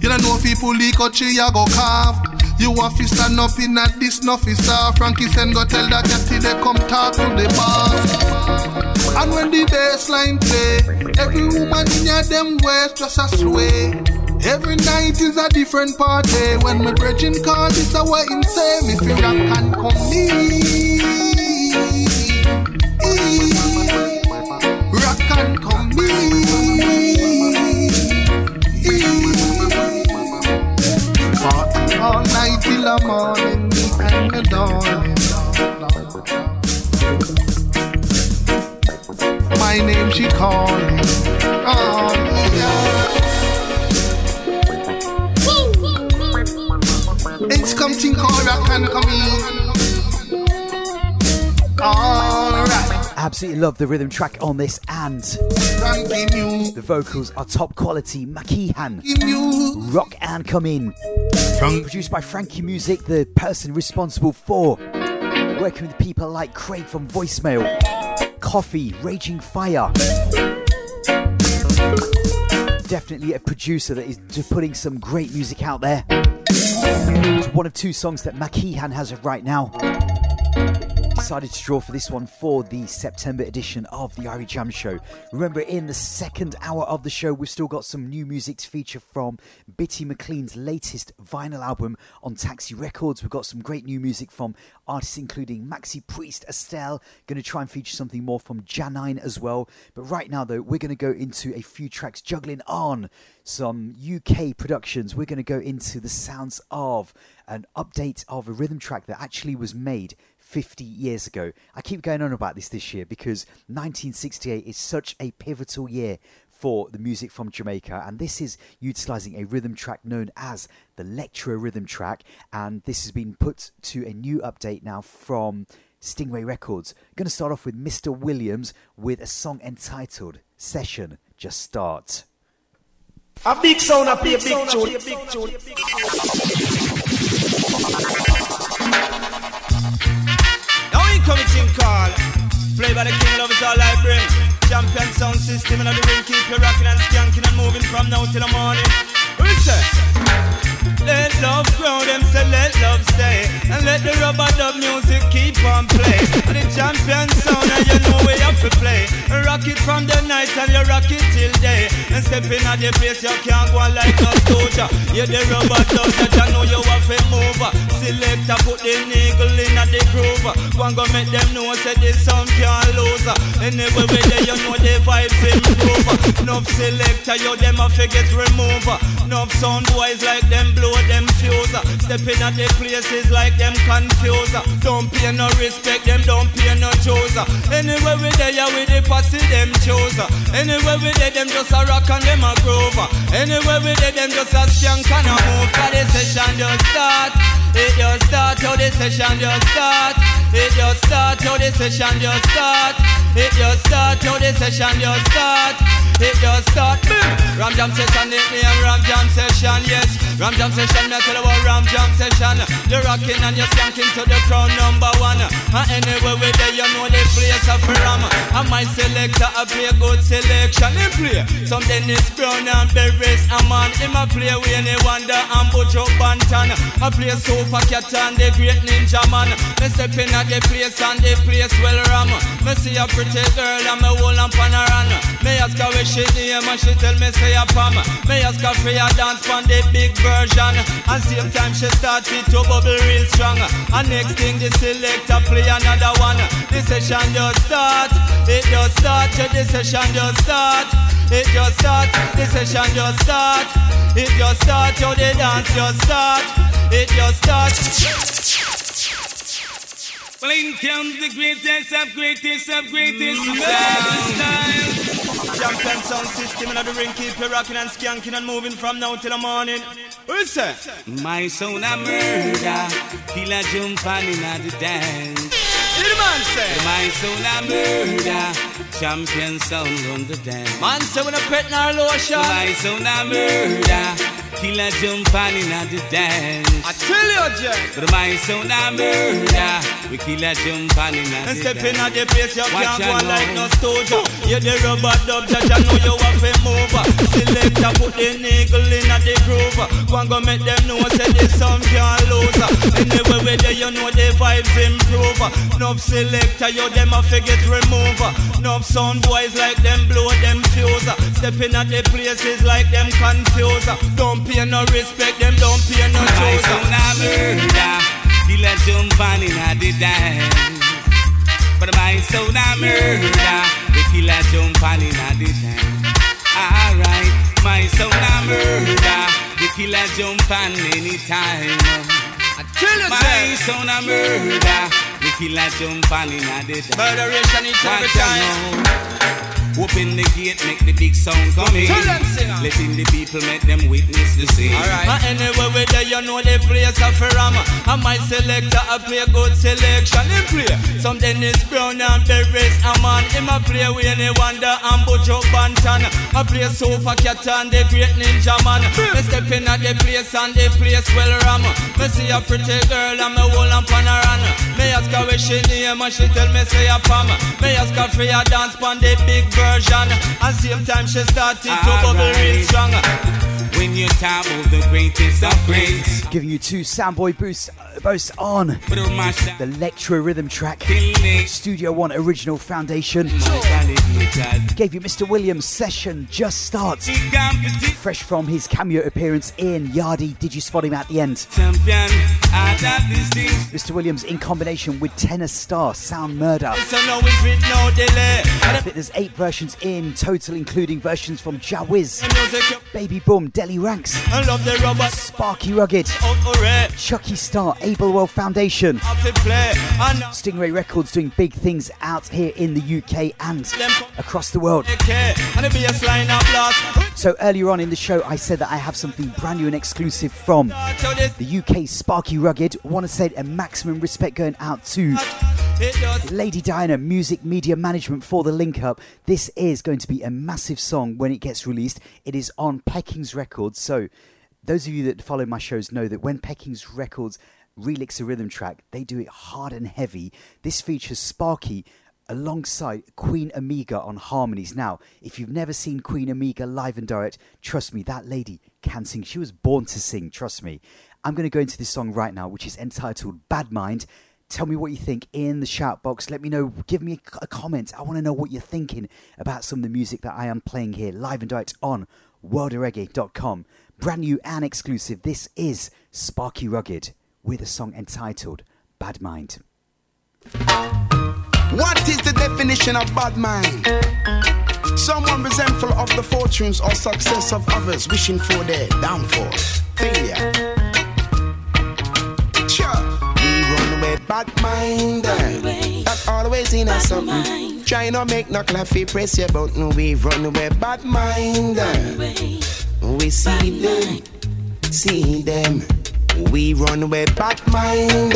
You don't know people liquor, she a go calf. You want to stand up in at this nuffy star. Frankie Sen go tell that catty they come talk to the boss. And when the bassline play, every woman in your them waist just a sway. Every night is a different party. When my brethren call, this a way insane. If you rock and come me, rock and come me. All night till the morning, me and the darling. My name she calling. Oh yeah. It's something called rock and come in. Alright. Absolutely love the rhythm track on this, and the vocals are top quality. Makihan, Rock and Come In. From produced by Frankie Music, the person responsible for working with people like Craig from Voicemail, Coffee, Raging Fire. Definitely a producer that is putting some great music out there. It's one of two songs that Makihan has right now. Decided to draw for this one for the September edition of the Irie Jamms Show. Remember, in the second hour of the show, we've still got some new music to feature from Bitty McLean's latest vinyl album on Taxi Records. We've got some great new music from artists including Maxi Priest, Estelle. Going to try and feature something more from Jah nine as well. But right now, though, we're going to go into a few tracks juggling on some U K productions. We're going to go into the sounds of an update of a rhythm track that actually was made fifty years ago. I keep going on about this this year because nineteen sixty-eight is such a pivotal year for the music from Jamaica, and this is utilising a rhythm track known as the Lecturer rhythm track, and this has been put to a new update now from Stingray Records. Going to start off with Mister Williams with a song entitled Session Just Start. A big sound, a big big tune, big tune. Now incoming team call. Play by the king, love is all I bring. Champion sound system and on the ring, keep you rocking and skanking and moving from now till the morning. Who said? Let love grow, them say let love stay. And let the rubber dub music keep on play. And the champion sound and you know we have to play. And rock it from the night and you rock it till day. And step in at the place you can't go like a soldier. You're the rubber dub that you know you have to move. Selector put the niggle in at the groove. One go make them know say this sound can't lose. Anyway with they you know the vibes improve. Enough selector you them have to get removed. Enough sound boys like them blow them fuse. Stepping at the places like them confuse. Don't pay no respect, them don't pay no chose. Anywhere we there, yeah, with the posse, them chose. Anywhere we there, them just a rock and them a groove. Anywhere we there, them just a skank and a move. Cause the session just start, it just start. How the session just start, it just start. How the session just start, it just start. How the session just start, it just start. Ram Jam Session, it me and Ram Jam Session, yes. Ram Jam Session, me tell you what Ram Jam Session. You're rocking and you're skanking to the crown number one. And anywhere we there, you know the place of Ram. And my selector, I play good selection. He play some Dennis Brown and Beres Hammond. He ma play with any wonder and Buju Banton. I play Sofa Cat and the great Ninja Man. Me step in at the place and the place well ram. Me see a pretty girl and me hold on pan her hand. Me ask her where she name and she tell me say a Pam. Me ask her for a dance pan the big version. And same time she started to bubble real strong. And next thing the selector play another one. The session just start, it just start. The session just start, it just start. The session just start, it just start. How the dance just start, it just start. Well, in comes the greatest of greatest of greatest style. Champion sound system and the ring keep you rocking and skanking and moving from now till the morning. Who's that? My sound a murder, killer jump on in at the dance. Little man say, my sound a murder, champion sound on the dance. Man say when a pet nor lotion, my sound a murder, killer jump on in at the dance. I tell you, Jack, my sound a murder. We kill a jump and in a and step in at the place you can't go like no soldier. You're the rubber dub that you know you have to move. Selector put the niggle in at the groove. One go make them know say this sound can't lose. Anywhere we there you know the vibes improve. Enough selector you them have to get remove. Enough sound boys like them blow them fuse. Stepping at the places like them confuse. Don't pay no respect, them don't pay no choice. Killer jump on in a the dance. But my sound a murder. The killer jump on in a the dance. Alright, my sound a murder. The killer jump on anytime. My sound a murder. The killer jump on in a the dance. Murderation is every time. Open the gate, make the big sound come in. Letting the people make them witness the same. Alright. And anywhere we there, you know the place of Ram. And my selector, I play good selection. He play some Dennis Brown and Beres Hammond. He ma play with any wonder and Buju Banton. I play Sofa Cat and the great Ninja Man. Me step in at the place and the place well ram. Me see a pretty girl and me hold on pan her hand. Me ask her where she name and she tell me say a Pam. Me ask her for a dance pan the big girl. Version, and same time she started to bubble real strong. When you tap of the greatest of greats, giving you two soundboy boosts, boasts on the Electro Rhythm track, Studio One Original Foundation. Gave you Mister Williams' Session Just Starts, fresh from his cameo appearance in Yardie. Did you spot him at the end? Mister Williams in combination with tenor star Sound Murder. There's eight versions in total, including versions from Jawiz, Baby Boom, Deli Ranks, Sparky Rugged, Chucky Star, Abelwell Foundation. Stingray Records doing big things out here in the U K and across the world. So earlier on in the show, I said that I have something brand new and exclusive from the U K Sparky Rugged. Want to say a maximum respect going out to it does. Lady Diana, music media management for The Link Up. This is going to be a massive song when it gets released. It is on Peckings Records. So those of you that follow my shows know that when Peckings Records relix a rhythm track, they do it hard and heavy. This features Sparky alongside Queen Amiga on harmonies. Now, if you've never seen Queen Amiga live and direct, trust me, that lady can sing. She was born to sing, trust me. I'm going to go into this song right now, which is entitled Bad Mind. Tell me what you think in the shout box. Let me know. Give me a, a comment. I want to know what you're thinking about some of the music that I am playing here live and direct on world of reggae dot com. Brand new and exclusive. This is Sparky Rugged with a song entitled Bad Mind. What is the definition of bad mind? Someone resentful of the fortunes or success of others, wishing for their downfall, failure. Sure, we run away bad mind. Not always in us something. Try not make no claffy press your button. We run away bad mind. We see them, see them. We run away bad mind.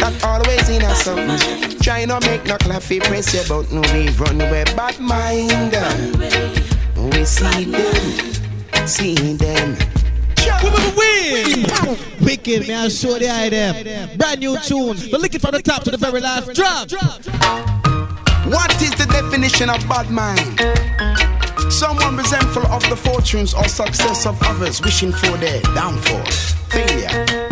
Not always in us something. Try not make no claffy press your button. We run away bad mind. We see them, see them. Wicked, man, I'll show the eye them. Brand new tune, but lick it from the top to the very last drop. What is the definition of bad mind? Someone resentful of the fortunes or success of others, wishing for their downfall, failure.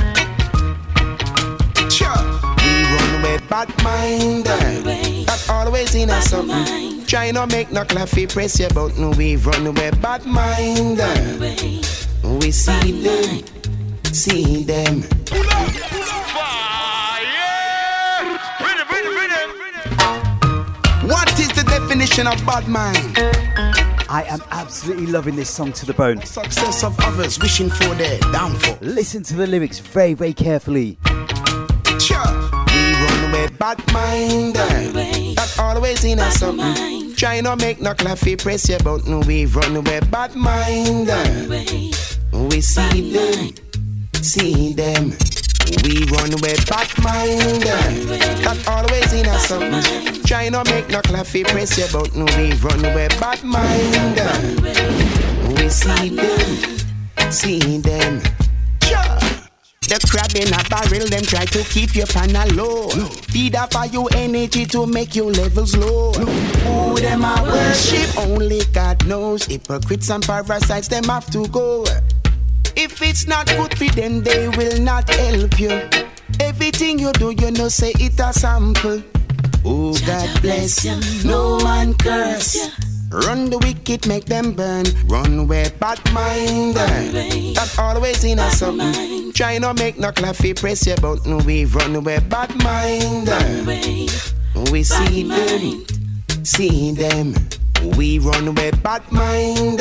Bad mind, not always in us something. Try not make no claffy press your button. We run away bad mind. We see them, see them. What is the definition of bad mind? I am absolutely loving this song to the bone. Success of others wishing for their downfall. Listen to the lyrics very, very carefully. Bad mind, not always in us something. Try not make no claffy press your button. We run away bad mind. We see them, see them. We run away bad mind, not always in us something. Try not make no claffy press your button. We run away bad mind. We see them, see them. The crab in a barrel, them try to keep your panel low. No. Feed up for you energy to make your levels low. No. Who them I worship? Only God knows. Hypocrites and parasites, them have to go. If it's not good for them, they will not help you. Everything you do, you know, say it a sample. Oh, God bless you, no one curse. Run the wicked, make them burn. Run where bad mind. Not always in us something. Try not make no claffy press your button. We run away bad mind. We see them, see them. We run away bad mind.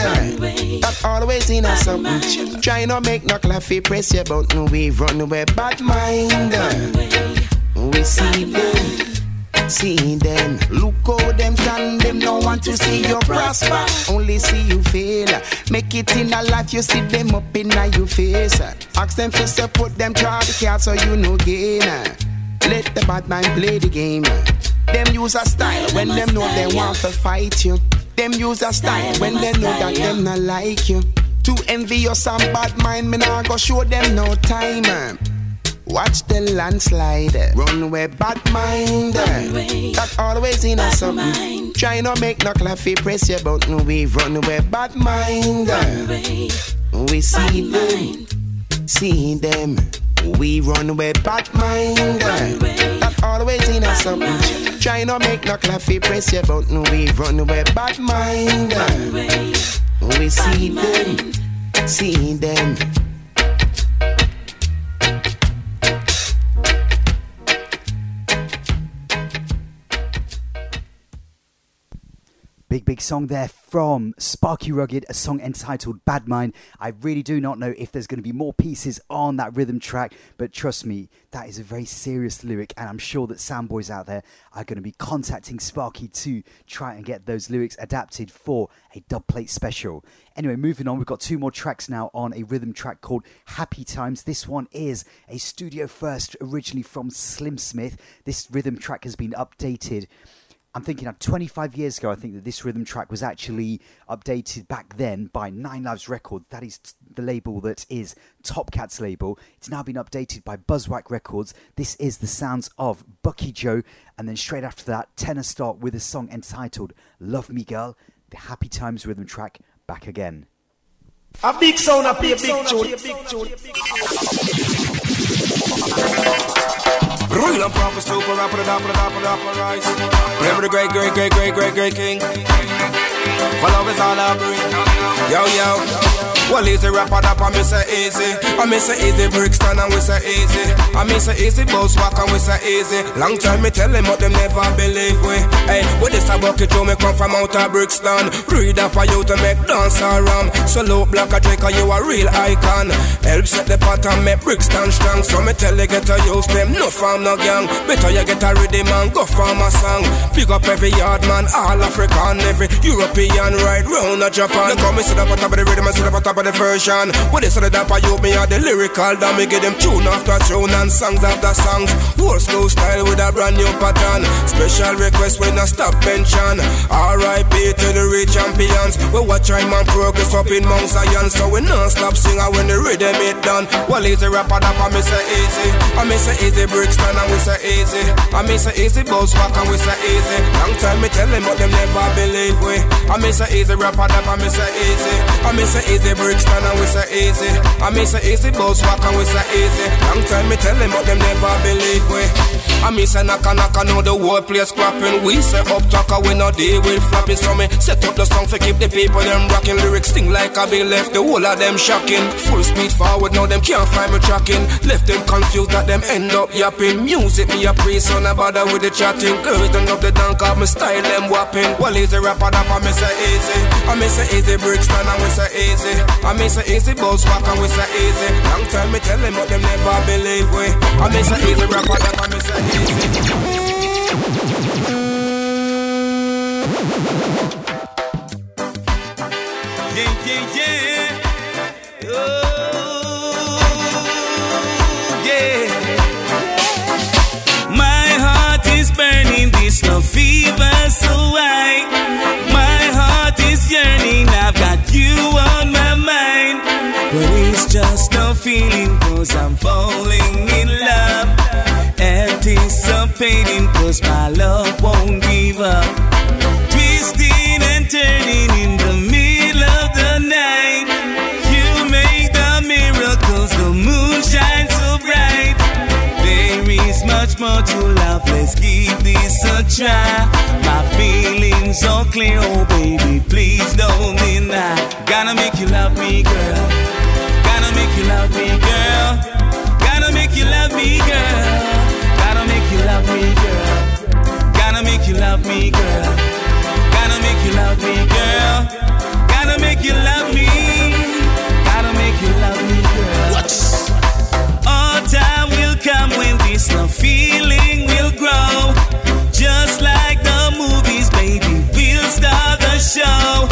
Not always in us something. Try not make no claffy press your button. We run away bad mind. We see them. See them, look how them stand, them no want to see you prosper, only see you fail. Make it in a life, you see them up in your face. Ask them for support, them try to care so you no gain. Let the bad man play the game. Them use a style when them know they want to fight you. Them use a style when they know that them not like you. Too envious and bad mind, me nah go show them no time. Watch the landslide. Run away bad mind. Not always in us something. Try not make no claffy press your button. We run away bad mind. We see them, see them. We run away bad mind. Not always in us something. Try not make no claffy press your button. We run away bad mind. We see them, see them. big, big song there from Sparky Rugged, a song entitled Bad Mind. I really do not know if there's going to be more pieces on that rhythm track, but trust me, that is a very serious lyric, and I'm sure that soundboys out there are going to be contacting Sparky to try and get those lyrics adapted for a dubplate special. Anyway, moving on, we've got two more tracks now on a rhythm track called Happy Times. This one is a studio first, originally from Slim Smith. This rhythm track has been updated. I'm thinking of twenty-five years ago, I think that this rhythm track was actually updated back then by Nine Lives Records. That is the label that is Top Cat's label. It's now been updated by Buzzwack Records. This is the sounds of Bucky Joe. And then straight after that, tenor start with a song entitled Love Me Girl, the Happy Times rhythm track, back again. A big sound, a big tune. Roll up, proper, super, rapper, rapper, rapper, rapper, rise. Remember the great, great, great, great, great, great king. For love is all I bring. Yo, yo. Well, easy rapper, rapper, me say easy. I me say easy, Brixton, and we say easy. I me say easy, Buzzwack, and we say easy. Long time me tell them, but them never believe we. Hey, with this a bucket show, me come from out of Brixton. Breed up for you to make dance around. So low, Blacka Dread, cause you a real icon. Help set the pattern, make Brixton strong. So me tell you, get to use them, no fun. No gang, better you get a rhythm and go farm a song. Pick up every yard man, all African, every European, right round a Japan. Look how me sit up on top of the rhythm and sit up on top of the version. When they say the dapper you, me are the lyrical. Then me give them tune after tune and songs after songs. Old school style with a brand new pattern. Special request when I stop mention. R I P to the real champions. We watch I man progress up in Mount Zion. So we non-stop singer when the rhythm it done. Well easy rapper dapper, me say easy. I me say easy bricks. And we say easy, I miss a easy Buzzwack and we say easy. Long time me tell them, but them never believe we. I miss a easy rapper, that I miss a easy. I miss a easy Brixton and we say easy. I miss a easy Buzzwack and we say easy. Long time me tell them, but them never believe we. I miss a knock and knock and all the whole place scrapping. We say up talk and we no deal with flapping. So me set up the song to keep the people them rocking. Lyrics sting like I be left, the whole of them shocking. Full speed forward, now them can't find me tracking. Left them confused that them end up yapping. Music me a praise, so no bother with the chatting. Girls turn up the dunk of my style, them whopping. Well easy rapper, that I miss a easy. I miss a easy Brixton and we say easy. I miss a easy Buzzwack and we say easy. Long time me tell them, but them never believe we. I miss a easy rapper, that I miss a easy. Yeah, yeah, yeah. Oh, yeah. Burning this love fever so high. My heart is yearning, I've got you on my mind. But it's just no feeling, cause I'm falling in love. Anticipating, cause my love won't give up. Twisting and turning in the middle of the night. You made the miracles, the moon shines so bright. There is much more to love, let's give this a try. My feelings are clear, oh baby, please don't deny. Gotta make you love me, girl. Gotta make you love me, girl. Gotta make you love me, girl. Gotta make you love me, girl. Gotta make you love me, girl. Gotta make you love me, girl. Gotta make you love me. Gotta make you love me, girl. What? All time will come when this love feeling will grow. Just like the movies, baby, we'll start the show.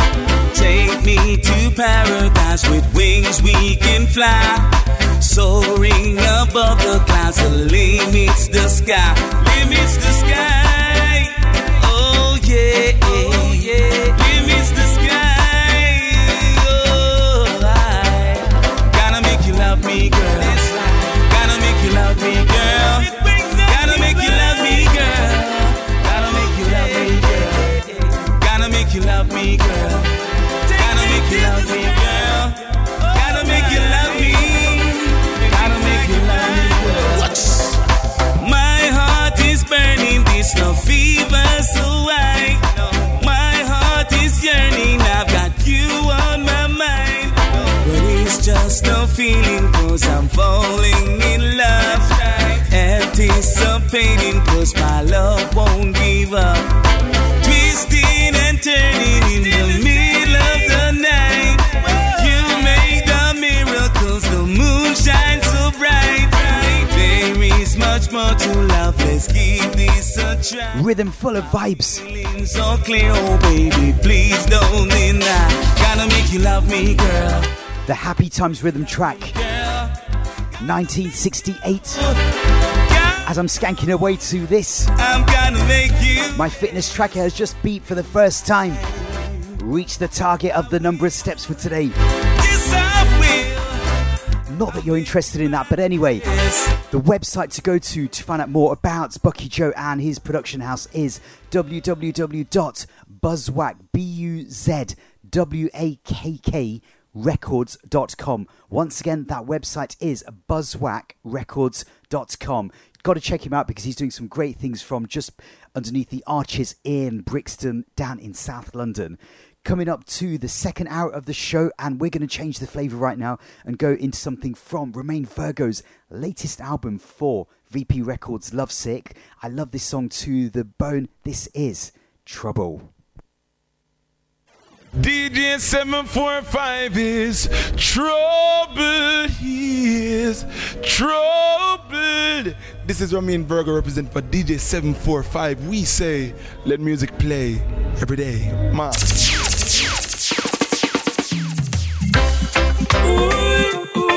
Take me to paradise, with wings we can fly. Soaring above the clouds, the limits the sky. Limits the sky. Oh yeah, oh yeah. Limits the sky. Oh, I gotta make you love me, girl. Love me, girl. Gotta make you love me, girl. Gotta make you love me, girl. Gotta make you love me, girl. Gotta make you love me, girl. Gotta make you love me. Gotta make you love me, girl. My heart is burning, this love fever so high. My heart is yearning, I've got you on my mind. But it's just no feeling, cause I'm falling in love. Anticipating, cause my love won't give up. Twisting and turning love, let's give this a try. Rhythm full of vibes. Feeling so clear, oh baby, please don't deny. Gotta make you love me, girl. The Happy Times Rhythm track, nineteen sixty-eight. As I'm skanking away to this, I'm gonna make you. My fitness tracker has just beat for the first time. Reach the target of the number of steps for today. Yes, I will. Not that you're interested in that, but anyway, yes. The website to go to to find out more about Bucky Joe and his production house is w w w dot buzzwack records dot com. Once again, that website is buzzwack records dot com. Got to check him out because he's doing some great things from just underneath the arches in Brixton, down in South London. Coming up to the second hour of the show, and we're going to change the flavour right now and go into something from Romaine Virgo's latest album for V P Records, Lovesick. I love this song to the bone. This is Trouble. D J seven forty-five is troubled, he is troubled. This is Romaine Virgo represent for D J seven forty-five. We say, let music play every day. Ma. I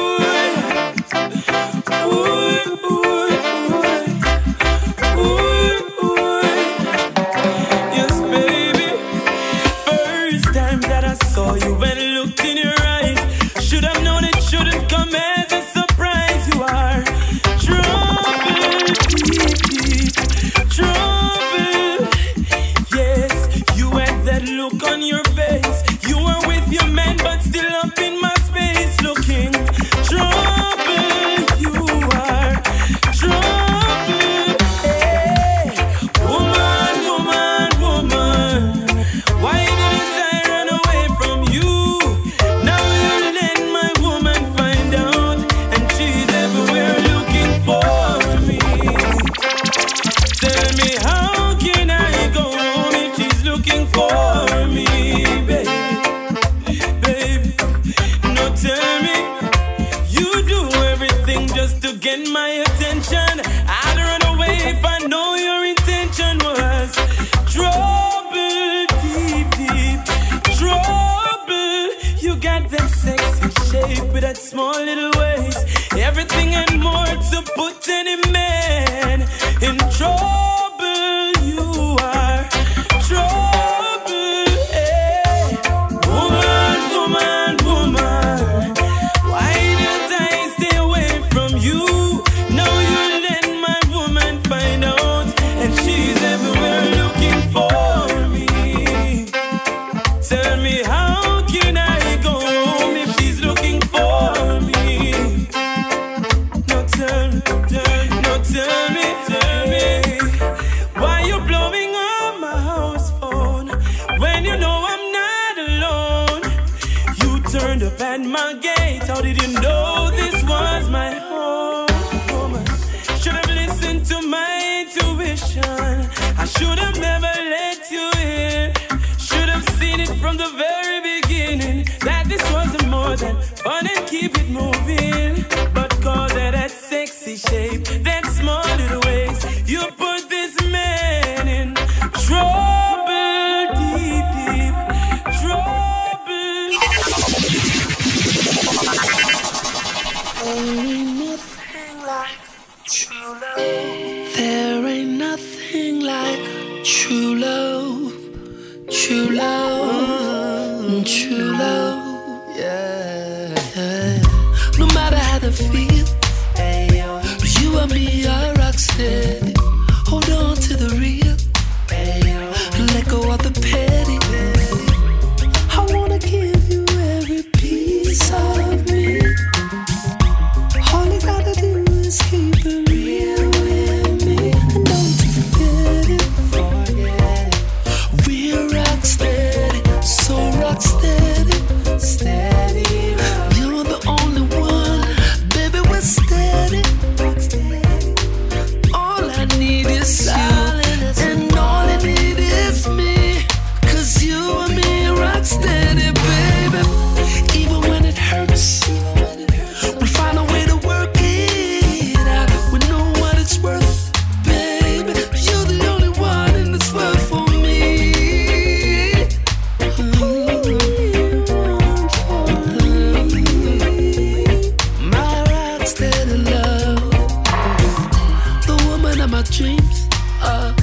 dreams are.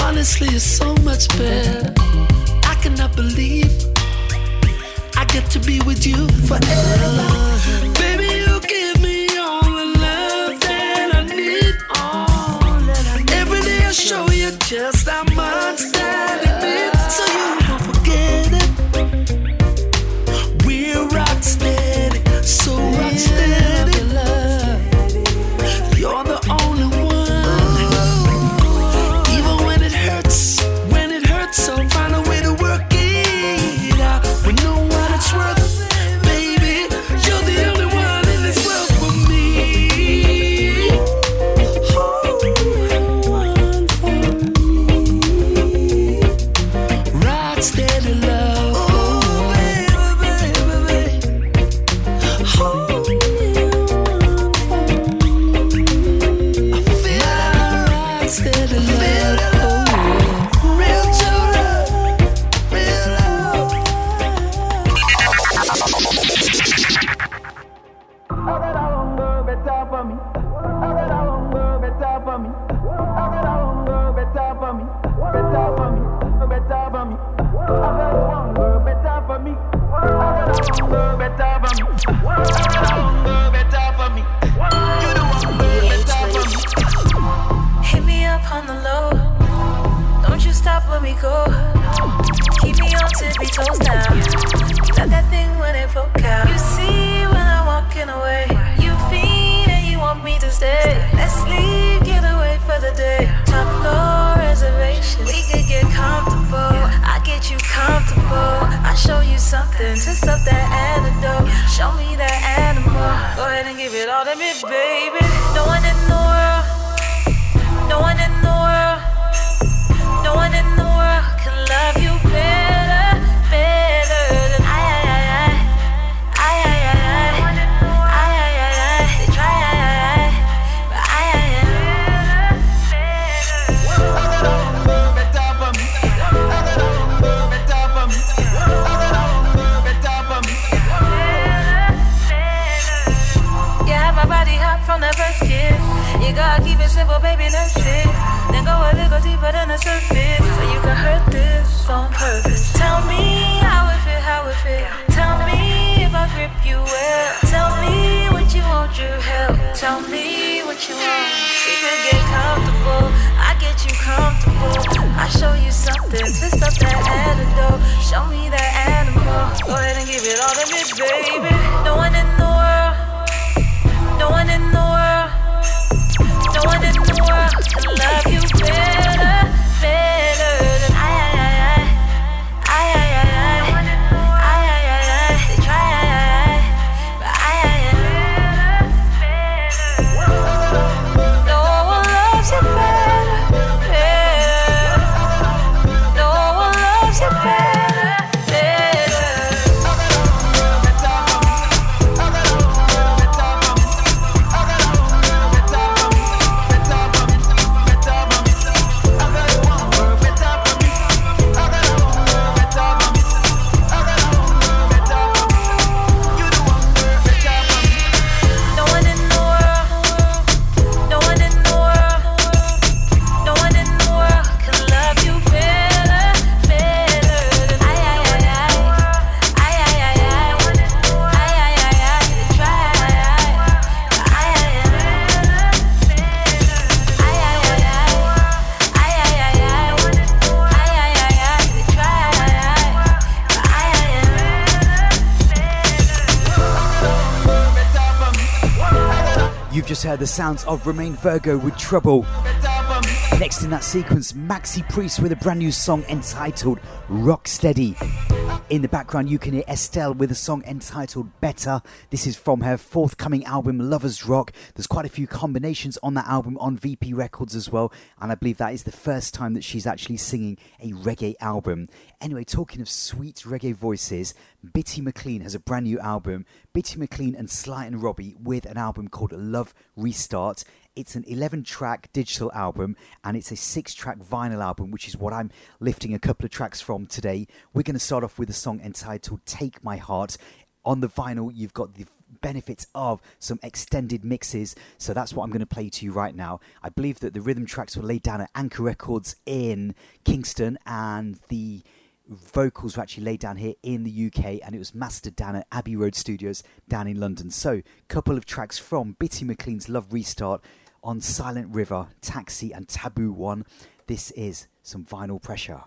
Honestly, it's so much better. I cannot believe I get to be with you forever. Baby, you give me all the love that I need. All that I need. Every day I show you just how much that it means. So you don't forget it. We're rock steady, so rock steady. You're the only one. Even when it hurts, when it hurts, I'll find a way to work it out. We know what it's worth, baby. You're the only one in this world for me. Only one for me. Rock steady love. Oh, baby, baby, baby. Oh. Heard the sounds of Romaine Virgo with Trouble. Next in that sequence, Maxi Priest with a brand new song entitled Rock Steady. In the background you can hear Estelle with a song entitled Better. This is from her forthcoming album Lovers Rock. There's quite a few combinations on that album on V P Records as well, and I believe that is the first time that she's actually singing a reggae album. Anyway, talking of sweet reggae voices, Bitty McLean has a brand new album. Bitty McLean and Sly and Robbie with an album called Love Restart. It's an eleven track digital album and it's a six track vinyl album, which is what I'm lifting a couple of tracks from today. We're going to start off with a song entitled Take My Heart. On the vinyl, you've got the benefits of some extended mixes. So that's what I'm going to play to you right now. I believe that the rhythm tracks were laid down at Anchor Records in Kingston, and the vocals were actually laid down here in the U K, and it was mastered down at Abbey Road Studios down in London. So a couple of tracks from Bitty McLean's Love Restart on Silent River, Taxi and Taboo One. This is some Vinyl Pressure.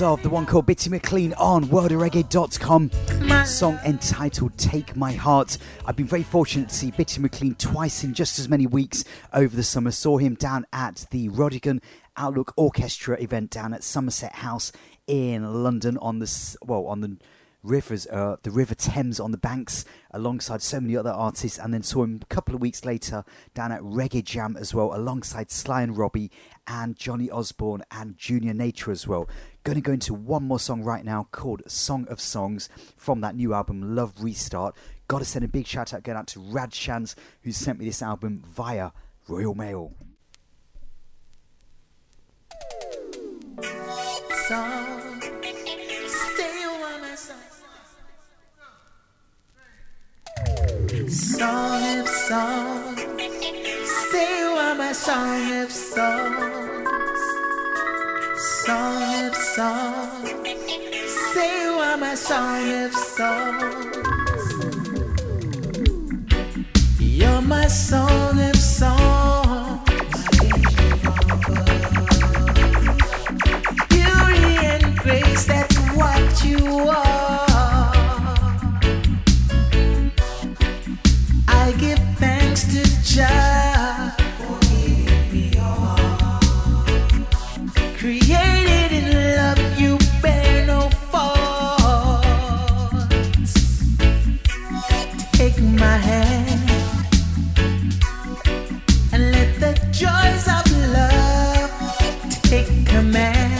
Of the one called Bitty McLean on world of reggae dot com, song entitled Take My Heart. I've been very fortunate to see Bitty McLean twice in just as many weeks over the summer. Saw him down at the Rodigan Outlook Orchestra event down at Somerset House in London on the, well, on the rivers, uh, the River Thames on the banks, alongside so many other artists, and then saw him a couple of weeks later down at Reggae Jam as well, alongside Sly and Robbie and Johnny Osborne and Junior Nature as well. Going to go into one more song right now called Song of Songs from that new album, Love Restart. Got to send a big shout out going out to Rad Shans, who sent me this album via Royal Mail. Song. Stay away, my son. song if song, say you are my song if songs, song if song, say you are my song if songs, you're my song if song. Grace, that's what you are. I give thanks to Jah for here we are. Created in love, you bear no fault. Take my hand and let the joys of love take command.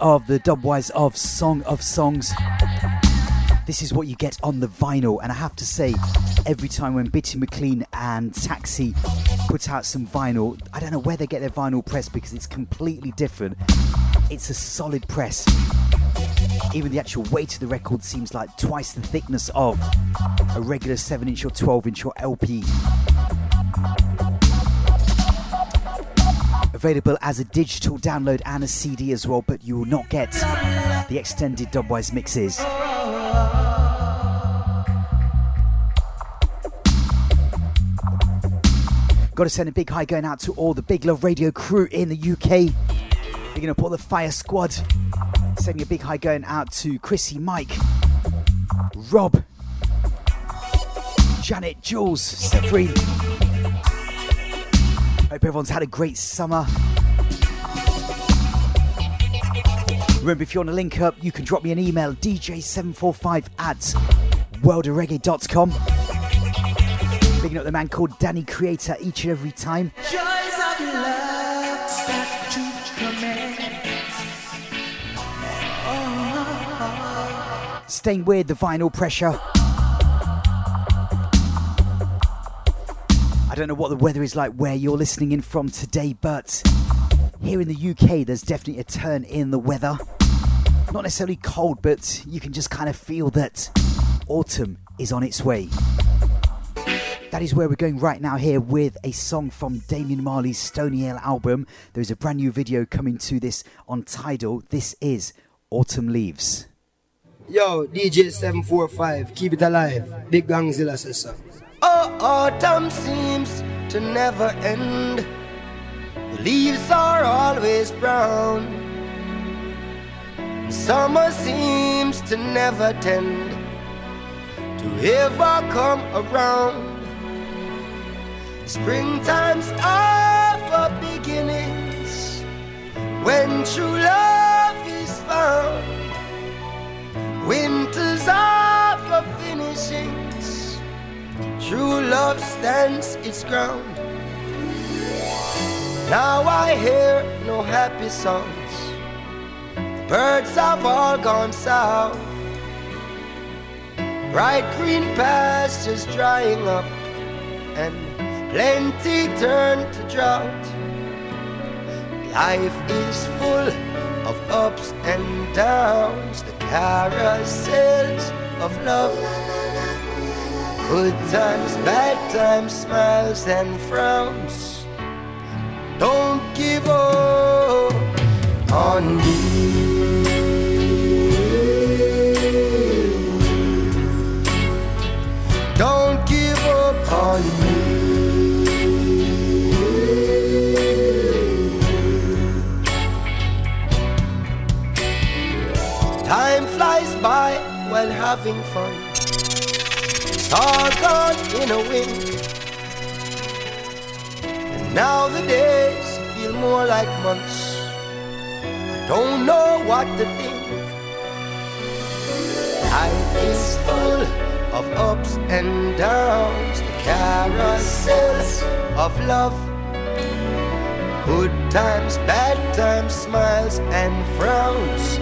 Of the Dubwise of Song of Songs. This is what you get on the vinyl, and I have to say, every time when Bitty McLean and Taxi put out some vinyl, I don't know where they get their vinyl press because it's completely different. It's a solid press. Even the actual weight of the record seems like twice the thickness of a regular seven inch or twelve inch or L P. Available as a digital download and a C D as well, but you will not get the extended Dubwise mixes. Gotta send a big hi going out to all the Big Love Radio crew in the U K. Picking up all the fire squad. Sending a big hi going out to Chrissy, Mike, Rob, Janet, Jules, Step Free. Hope everyone's had a great summer. Remember, if you want to link up, you can drop me an email, D J seven forty-five at world of reggae dot com. Picking up the man called Danny Creator each and every time. Staying weird, the vinyl pressure. I don't know what the weather is like where you're listening in from today, but here in the U K, there's definitely a turn in the weather. Not necessarily cold, but you can just kind of feel that autumn is on its way. That is where we're going right now here with a song from Damian Marley's Stony Ale album. There is a brand new video coming to this on Tidal. This is Autumn Leaves. Yo, D J seven forty-five, keep it alive. Big Gangzilla says so. Oh, autumn seems to never end. The leaves are always brown. And summer seems to never tend to ever come around. Springtime's over beginnings when true love is found. Winter's are for finishings. True love stands its ground. Now I hear no happy songs. The birds have all gone south. Bright green pastures drying up, and plenty turn to drought. Life is full of ups and downs, the carousels of love. Good times, bad times, smiles and frowns. Don't give up on me. Don't give up on me. Time flies by while having fun. It's all gone in a wink. And now the days feel more like months. I don't know what to think. Life is full of ups and downs, the carousels of love. Good times, bad times, smiles and frowns.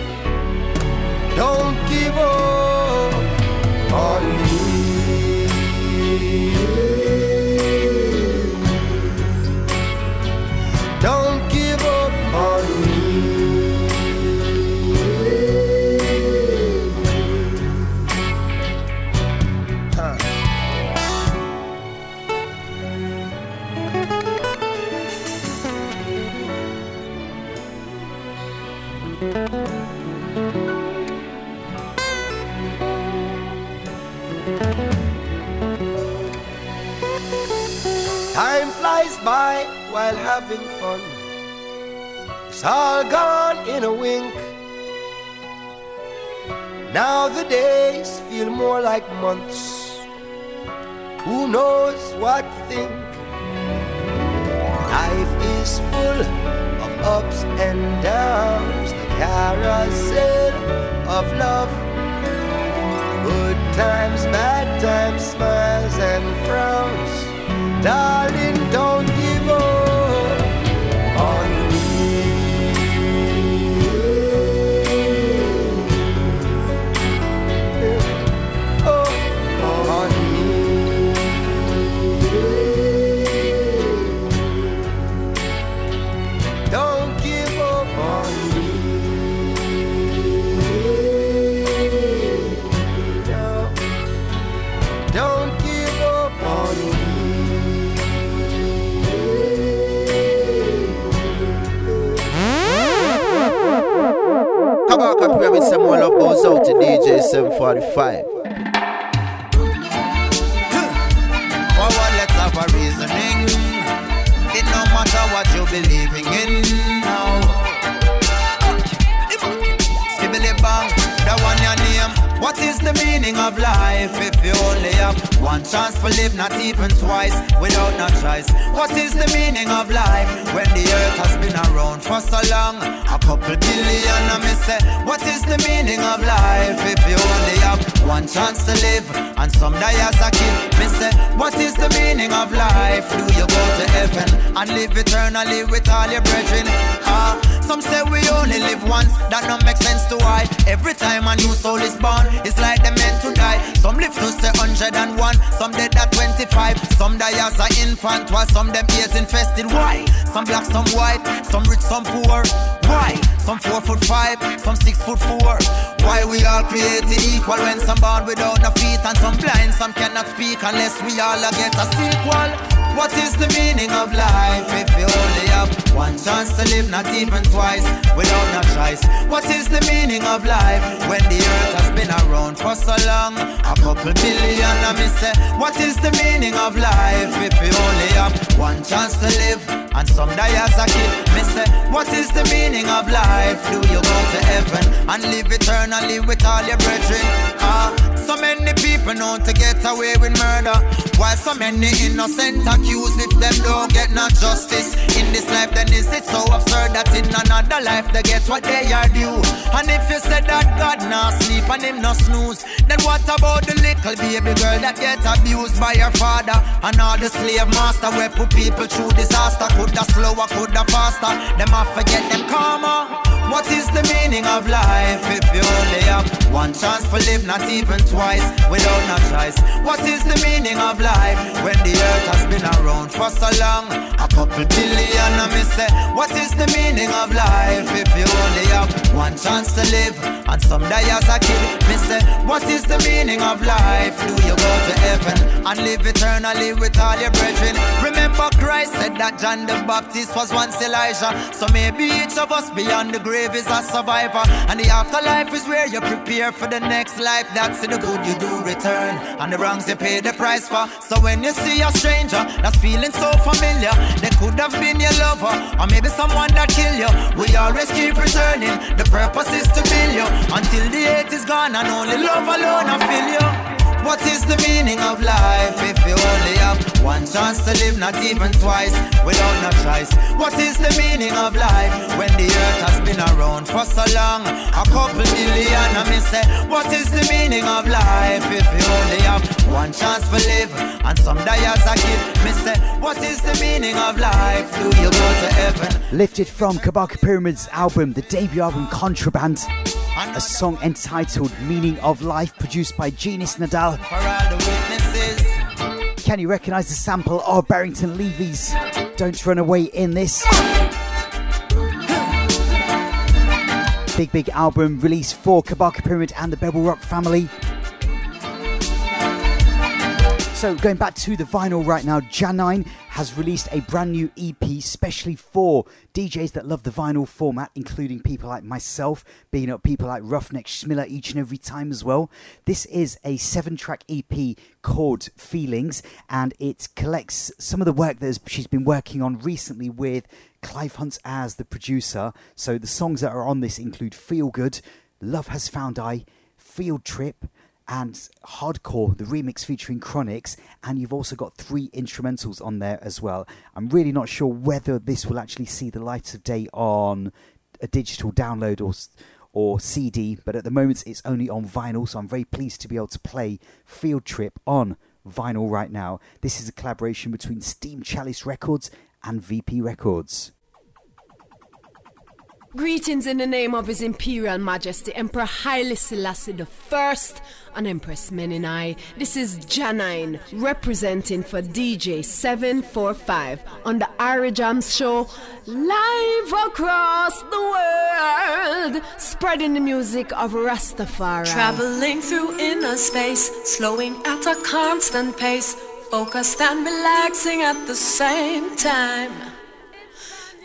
Don't give up on me. Don't give up on me. Huh. Time flies by while having fun. It's all gone in a wink. Now the days feel more like months. Who knows what to think? Life is full of ups and downs, the carousel of love. Good times, bad times, smiles and frowns. Darling, don't give up on me. Oh, on me. Don't give up on me. No. Don't give up on me. Come on, come with some more love goes out to D J seven forty-five. For what let's have a reasoning. It no matter what you're believing in now. Skip the meaning of life if you only have one chance to live, not even twice, without no choice? What is the meaning of life when the earth has been around for so long? A couple billion, I me say, what is the meaning of life if you only have one chance to live? And some die as a kid, me say, what is the meaning of life? Do you go to heaven and live eternally with all your brethren? Ah, some say we only live once, that don't make sense to why. Every time a new soul is born, it's like they're meant to die. Some live to say one hundred and one, some dead at twenty-five. Some die as an infant, while some them ears infested. Why? Some black, some white, some rich, some poor. Why? Some four foot five, some six foot four. Why we all created equal when some born without no feet and some blind, some cannot speak unless we all get a sequel? What is the meaning of life if you only have one chance to live, not even twice, without no choice? What is the meaning of life when the earth has been around for so long? A couple billion, I me say, what is the meaning of life if you only have one chance to live? And some die as a kid, me say, what is the meaning of life? Do you go to heaven and live eternally with all your brethren? Ah, so many people know to get away with murder, while so many innocent accused if them don't get no justice in this life. Then is it so absurd that in another life they get what they are due? And if you said that God not sleep and him not snooze, then what about the little baby girl that get abused by her father and all the slave master where put people through disaster? Coulda slower, coulda faster, them a forget them karma. What is the meaning of life if you only have one chance to live, not even twice, without no choice? What is the meaning of life when the earth has been around for so long? A couple billion, I me say, what is the meaning of life if you only have one chance to live? And some die as a kid, me say, what is the meaning of life? Do you go to heaven and live eternally with all your brethren? Remember Christ said that John the Baptist was once Elijah. So maybe each of us beyond the grave is a survivor, and the afterlife is where you prepare for the next life. That's the good you do return and the wrongs you pay the price for. So when you see a stranger that's feeling so familiar, they could have been your lover, or maybe someone that killed you. We always keep returning, the purpose is to build you, until the hate is gone and only love alone will fill you. What is the meaning of life if you only have one chance to live, not even twice, without no choice? What is the meaning of life when the earth has been around for so long? A couple million, I me say, what is the meaning of life if you only have one chance to live? And some die as a kid, me say, what is the meaning of life? Do you go to heaven? Lifted from Kabaka Pyramid's album, the debut album Contraband, a song entitled Meaning of Life, produced by Genius Nadal. Can you recognise the sample of Barrington Levy's Don't Run Away in this? Big, big album release for Kabaka Pyramid and the Bebel Rock family. So going back to the vinyl right now, Jah nine has released a brand new E P specially for D Js that love the vinyl format, including people like myself, being up people like Roughneck Schmiller each and every time as well. This is a seven-track E P called Feelings, and it collects some of the work that she's been working on recently with Clive Hunt as the producer. So the songs that are on this include Feel Good, Love Has Found I, Field Trip, and Hardcore, the remix featuring Chronixx, and you've also got three instrumentals on there as well. I'm really not sure whether this will actually see the light of day on a digital download or or C D, but at the moment it's only on vinyl, so I'm very pleased to be able to play Field Trip on vinyl right now. This is a collaboration between Steam Chalice Records and V P Records. Greetings in the name of His Imperial Majesty, Emperor Haile Selassie the First and Empress Menenai. This is Jah nine representing for D J seven forty-five on the Irie Jamms Show, live across the world, spreading the music of Rastafari. Traveling through inner space, slowing at a constant pace, focused and relaxing at the same time.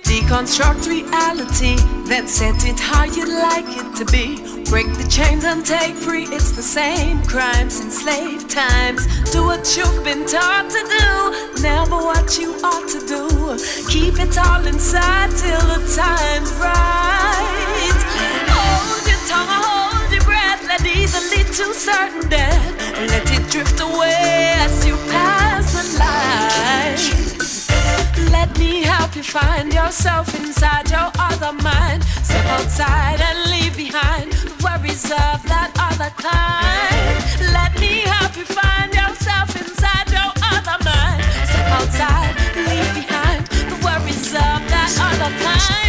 Deconstruct reality, then set it how you'd like it to be. Break the chains and take free, it's the same crime since slave times. Do what you've been taught to do, never what you ought to do. Keep it all inside till the time's right. Hold your tongue, hold your breath, let it breathe a little certain death and let it drift away as you pass the light. Let me help you find yourself inside your other mind. Step outside and leave behind the worries of that other kind. Let me help you find yourself inside your other mind. Step outside, leave behind the worries of that other kind.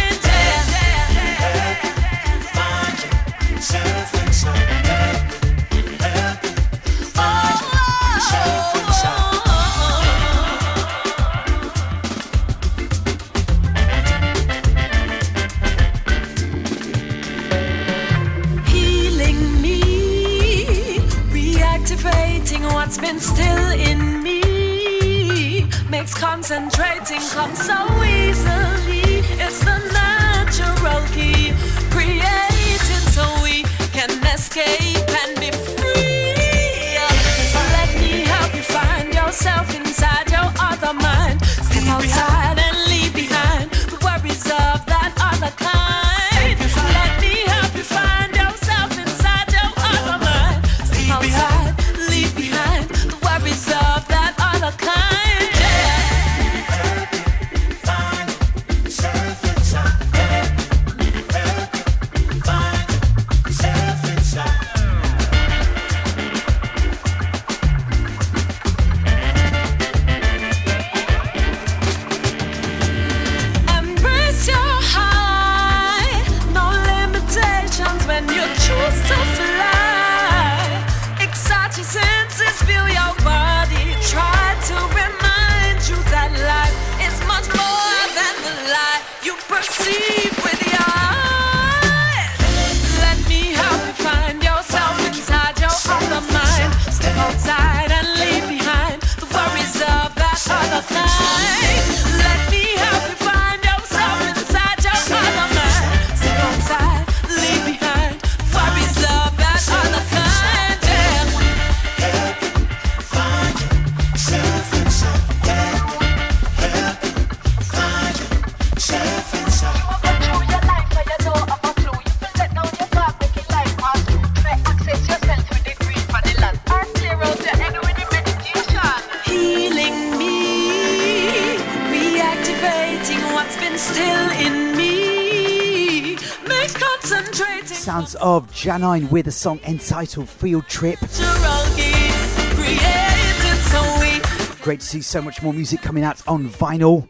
Healing me, reactivating what's been still in me, makes concentrating come so easily. It's the natural key, creating so we can escape and be free. So let me help you find yourself inside your other mind. Step outside and leave behind the worries of that other kind. Let me help you find yourself inside your other mind. Step outside, leave behind the worries of that other kind. Of Jah nine with a song entitled Field Trip. Great to see so much more music coming out on vinyl.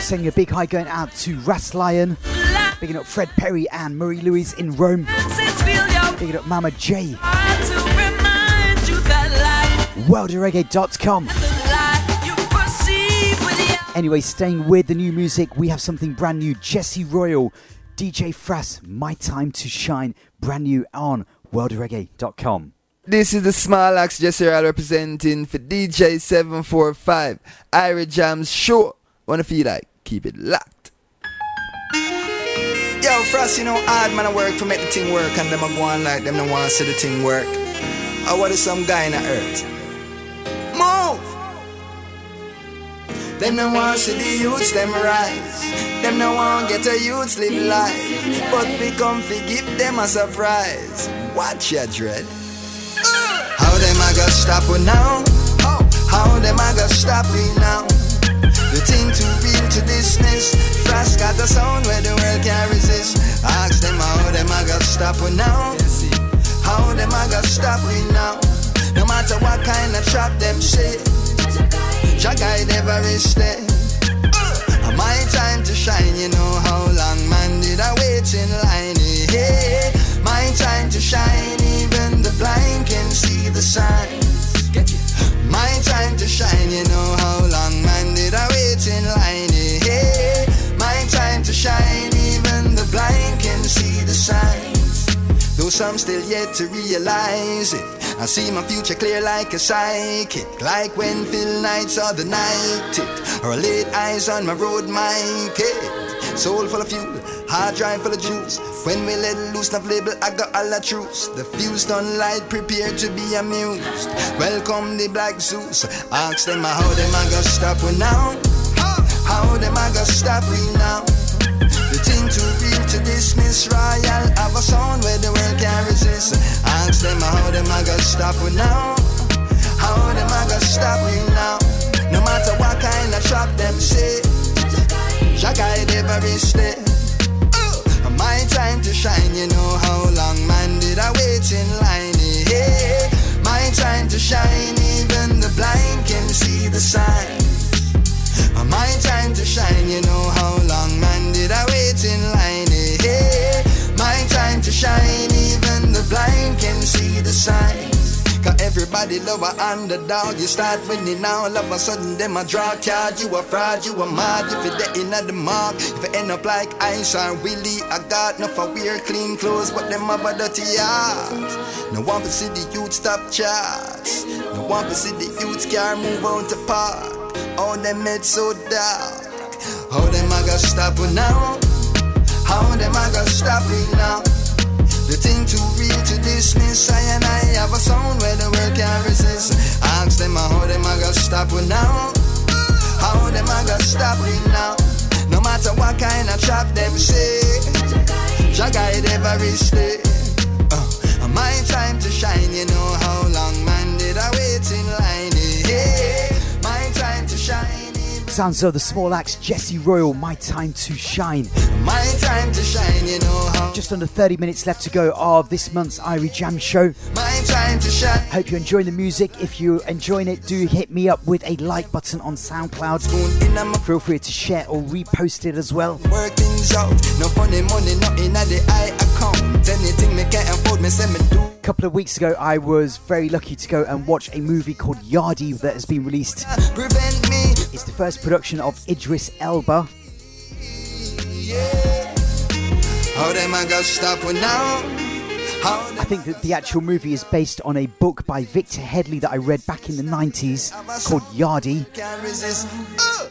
Sending a big hi going out to Ras Lion. Bigging up Fred Perry and Marie Louise in Rome. Bigging up Mama J. world of reggae dot com. Anyway, staying with the new music, we have something brand new. Jesse Royal, D J Frass, My Time to Shine, brand new on world of reggae dot com. This is the Small Axe Jesse Royal representing for D J seven forty-five, Irie Jamms Show. Wanna feel like, keep it locked. Yo, Frass, you know, hard man I work for make the thing work, and them I go on like them don't want to see the thing work. I what is some guy in the earth? Move! Them no want see the youths, them rise. Them no want get a youths live life. But we come fi give them a surprise. Watch ya dread. How them a go stop we now? How them a go stop we now? The thing too real to dismiss. Frost got a sound where the world can't resist. Ask them how them a go stop we now? How them a go stop we now? No matter what kind of trap them say, Jagai never reached there. uh, My time to shine, you know how long man did I wait in line, yeah. My time to shine, even the blind can see the signs. My time to shine, you know how long man did I wait in line, yeah. My time to shine, even the blind can see the signs. Though some still yet to realize it, I see my future clear like a psychic, like when Phil Knight saw the night it, or I laid eyes on my road mic it. Soul full of fuel, hard drive full of juice. When we let loose, not label, I got all the truth. The fuse don't light, prepare to be amused. Welcome the Black Zeus. Ask them how them I gonna stop we now? How them I gonna stop we now? The thing too real to dismiss royal. Have a sound where the world can't resist. Ask them how them I gonna stop we now. How them I gonna stop we now. No matter what kind of trap them say, Jah guide every step. My time to shine, you know how long man did I wait in line. Yeah. My time to shine, even the blind can see the signs. My time to shine, you know how long man did I wait in line. Yeah. My time to shine, even the blind can see the signs. Cause everybody love a underdog. You start winning now, all of a sudden them a draw card. You a fraud, you a mad. If you dead in at the mark, if you end up like Ice or Willie, I got enough for wear clean clothes, but them have a dirty heart. No one for see the youths top charts. No one for see the youths car move on to park. How them made so dark. How them I got stop we now? How them I got stop we now? The thing too real to dismiss. I and I have a sound where the world can't resist. Ask them how them I got stop we now? How them I got stop we now? No matter what kind of trap them say, Jah guide every step. Uh, my time to shine, you know how long man did I wait in line? Yeah. Sounds of the Small Axe, Jesse Royal, My Time to Shine. My time to shine, you know how. Just under thirty minutes left to go of this month's Irie Jamms Show. My time to shine. Hope you're enjoying the music. If you're enjoying it, do hit me up with a like button on SoundCloud. Feel free to share or repost it as well. Work things out. No funny money, nothing at the eye account. Anything me can't afford, me send me do. A couple of weeks ago, I was very lucky to go and watch a movie called Yardie that has been released. Prevent me. It's the first production of Idris Elba. Yeah. How them I got stop for now? How I think that the actual movie is based on a book by Victor Headley that I read back in the nineties called Yardie,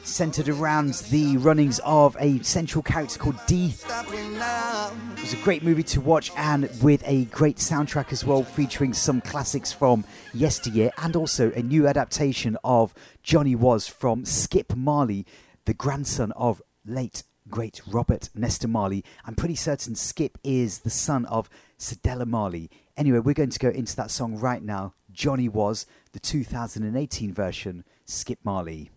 centred around the runnings of a central character called Dee. It was a great movie to watch and with a great soundtrack as well, featuring some classics from yesteryear and also a new adaptation of Johnny Was from Skip Marley, the grandson of late great Robert Nesta Marley. I'm pretty certain Skip is the son of Sadella Marley. Anyway, we're going to go into that song right now. Johnny Was, the two thousand eighteen version, Skip Marley.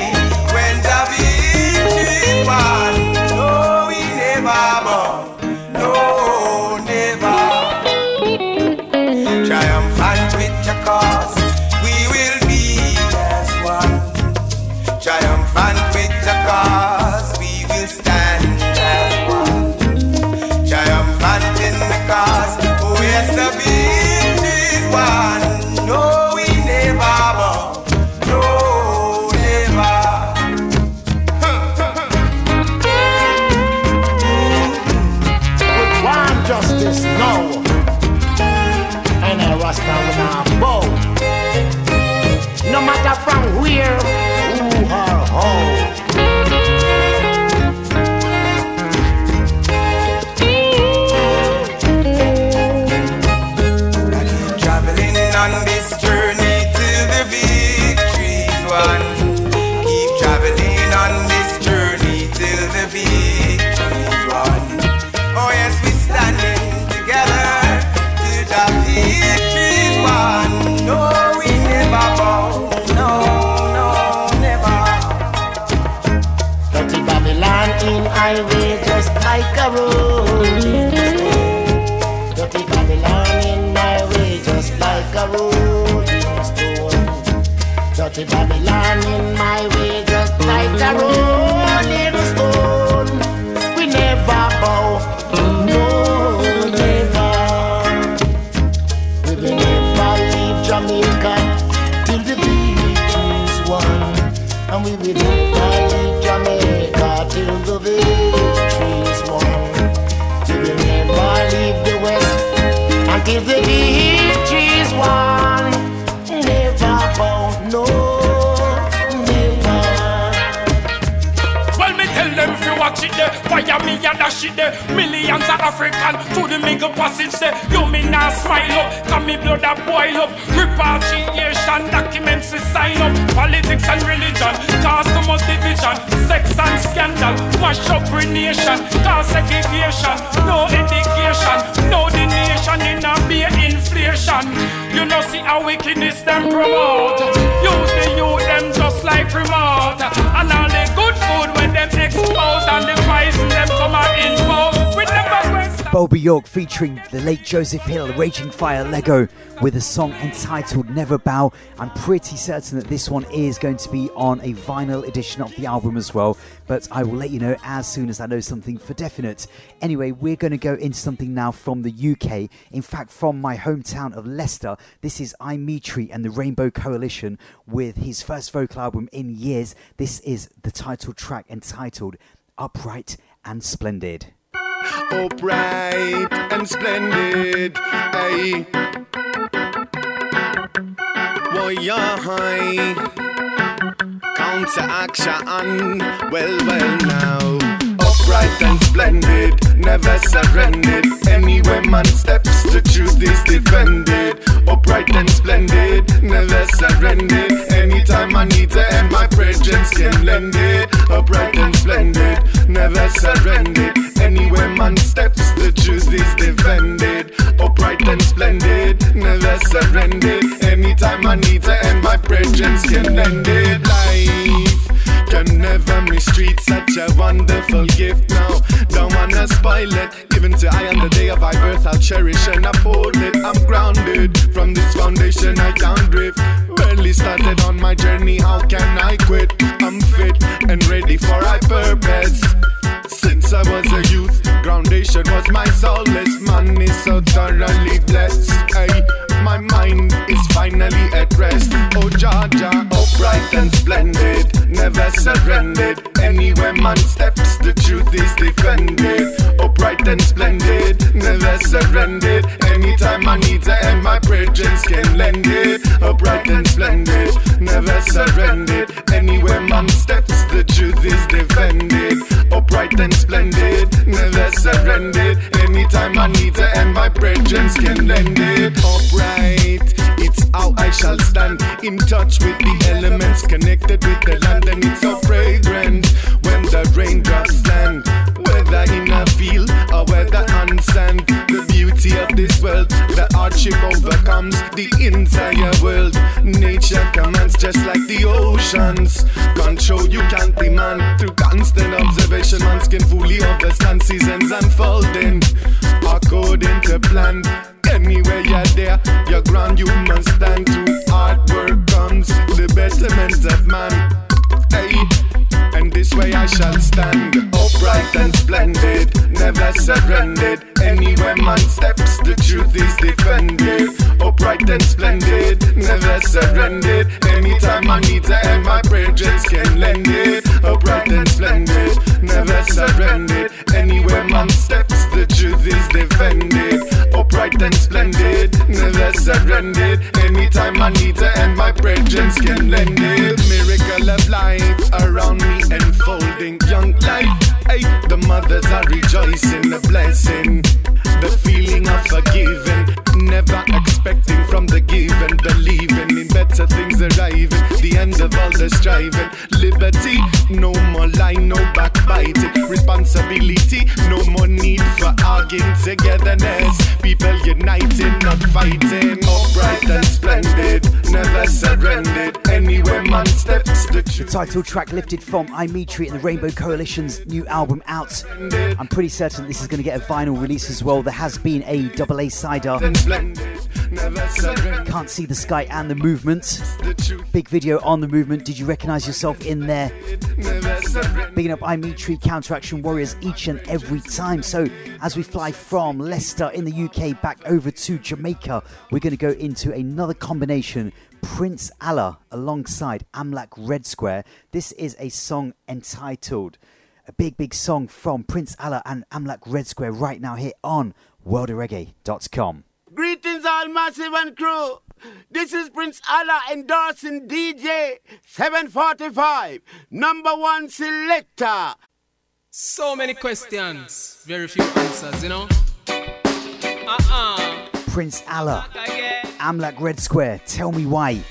when the victory is won. Man, no, we never bow, no, never. Triumphant with your cause, we will be as one. Triumphant with your cause, we will stand as one. Triumphant in the cause, oh yes, the victory is won. No, we never bow. Justice now, and a Rasta will not bow. No matter from where, who or how. And traveling on this journey till the victory's won. Keep traveling on this journey till the victory's won. Oh yes, we standing together to the victory's won. No, we never bow. No, no, never. Dirty Babylon in highway just like a rolling stone. Dirty Babylon in highway just dirty Babylon in my way, just like a rolling stone. We never bow, no, never. We will never leave Jamaica till the village is won, and we will never leave Jamaica till the victory is won. We will never leave the West until the victory is won. Never bow, no, never. Well, me tell them if you watch it there, fire me and dash it there. Millions of African to the middle passage there. You me now smile up, cause me blood a boil up. Repatriation documents we sign up. Politics and religion, cause too much division. Sex and scandal, mash up the nation. Cause segregation, no education, no the nation in a beer inflation. You know see how wickedness them promote. Use the youth them just like remote. And all the good food when them expose and the poison them come out in vogue. We never waste. Bulby York featuring the late Joseph Hill, Raging Fire, Lego, with a song entitled Never Bow. I'm pretty certain that this one is going to be on a vinyl edition of the album as well, but I will let you know as soon as I know something for definite. Anyway, we're going to go into something now from the U K, in fact from my hometown of Leicester. This is iMitri and the Rainbow Coalition with his first vocal album in years. This is the title track entitled Upright and Splendid. Upright and splendid, aye. Why, counteraction, well, well, now. Upright and splendid, never surrendered. Anywhere man steps, the truth is defended. Upright and splendid, never surrendered. Anytime I need to end, my presence can lend it. Upright and splendid, never surrendered. Anywhere man steps, the truth is defended. Upright and splendid, never surrendered. Anytime I need to end, my presence can lend it. Life can never mistreat such a wonderful gift now. Don't wanna spoil it. Given to I on the day of my birth, I'll cherish and uphold it. I'm grounded. From this foundation I can't drift. Barely started on my journey, how can I quit? I'm fit and ready for my purpose. Since I was a youth, groundation was my solace. Man is so thoroughly blessed, aye. My mind is finally at rest. Oh Jah Jah, upright and splendid, never surrendered. Anywhere man steps, the truth is defended. Upright and splendid, never surrendered. Anytime I need to end, my presence can lend it. Upright and splendid, never surrendered. Anywhere man steps, the truth is defended. Upright and splendid, never surrendered. Anytime I need to end, my presence can lend it. Upright, it's how I shall stand. In touch with the elements, connected with the land, and it's so fragrant when the raindrops land. Whether in a field or whether on sand, the beauty of this world, the hardship overcomes the entire world. Nature commands just like the oceans. Control you can't demand. Through constant observation, man can fully understand seasons unfolding according to plan. Anywhere you're there, your ground you must stand. Through hard work comes the betterment of man. Hey, and this way I shall stand. Upright and splendid, never surrendered. Anywhere man steps, the truth is defended. Upright and splendid, never surrendered. Anytime I need to end, my presence can lend it. Upright and splendid, never surrendered. Anywhere man steps, the truth is defended. Upright and splendid, never surrendered. Anytime I need to end, my presence can lend it. Miracle of life around me enfolding young life. Hey, the mothers are rejoicing, the blessing, the feeling of forgiving. Never expecting from the given, believing in better things arriving. The end of all the striving. Liberty, no more lying, no backbiting. Responsibility, no more need for arguing. Togetherness, people uniting, not fighting. Upright and splendid, never surrendered. Anywhere man steps, the truth. The title track lifted from iMitri and the Rainbow Coalition's new album out. I'm pretty certain this is going to get a vinyl release as well. There has been a double A-sider. Splendid. Can't see the sky and the movement. Big video on the movement. Did you recognize yourself in there? Bigging up I Meet Tree Counteraction Warriors each and every time. So as we fly from Leicester in the U K back over to Jamaica, we're going to go into another combination. Prince Allah alongside Amlak Red Square. This is a song entitled, a big, big song from Prince Allah and Amlak Red Square right now here on world of reggae dot com. Greetings all massive and crew. This is Prince Allah endorsing D J seven forty-five, number one selector. So many questions, very few answers, you know. Uh-uh. Prince Allah, Amlak Red Square, tell me why.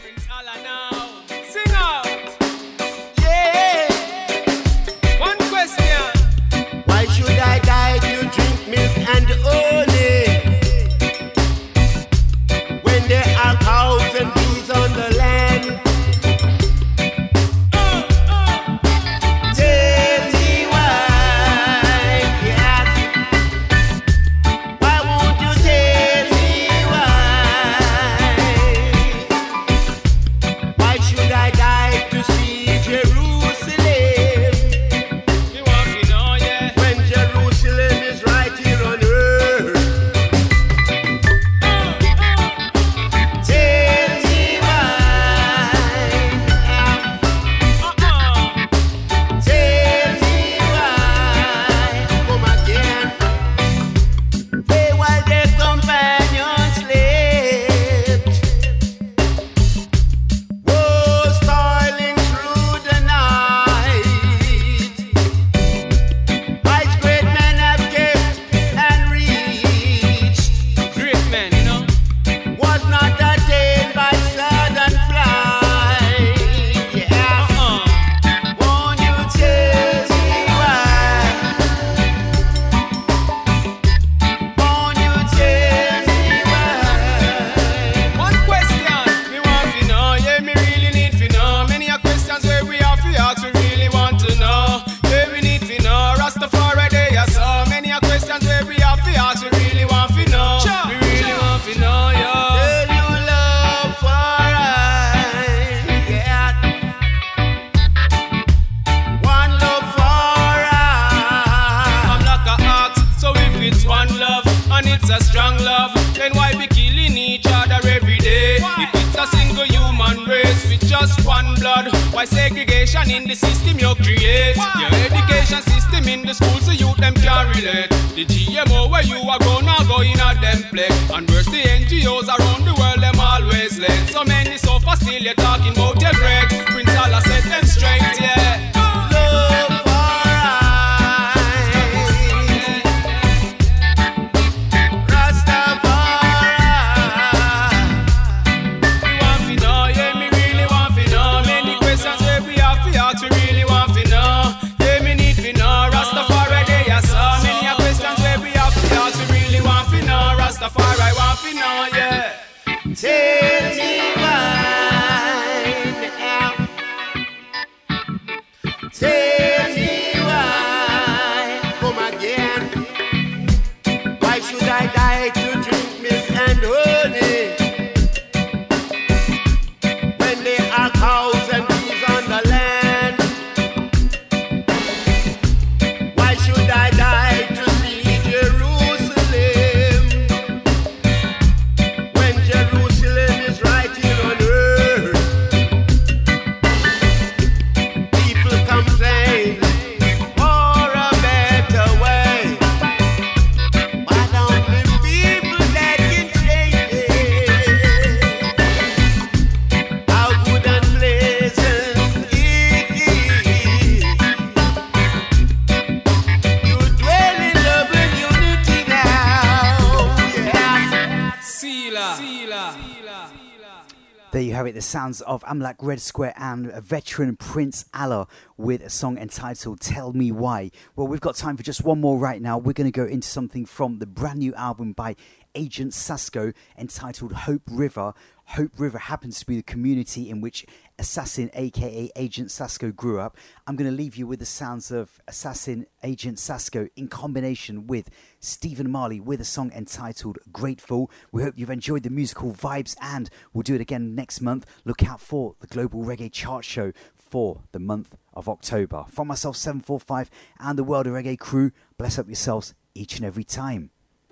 Sounds of Amlak Red Square and a veteran Prince Allah with a song entitled Tell Me Why. Well, we've got time for just one more right now. We're going to go into something from the brand new album by Agent Sasco entitled Hope River. Hope River happens to be the community in which Assassin, aka Agent Sasco, grew up. I'm going to leave you with the sounds of Assassin Agent Sasco in combination with Stephen Marley with a song entitled Grateful. We hope you've enjoyed the musical vibes, and we'll do it again next month. Look out for the Global Reggae Chart Show for the month of October. From myself, seven forty-five, and the World of Reggae crew, bless up yourselves each and every time.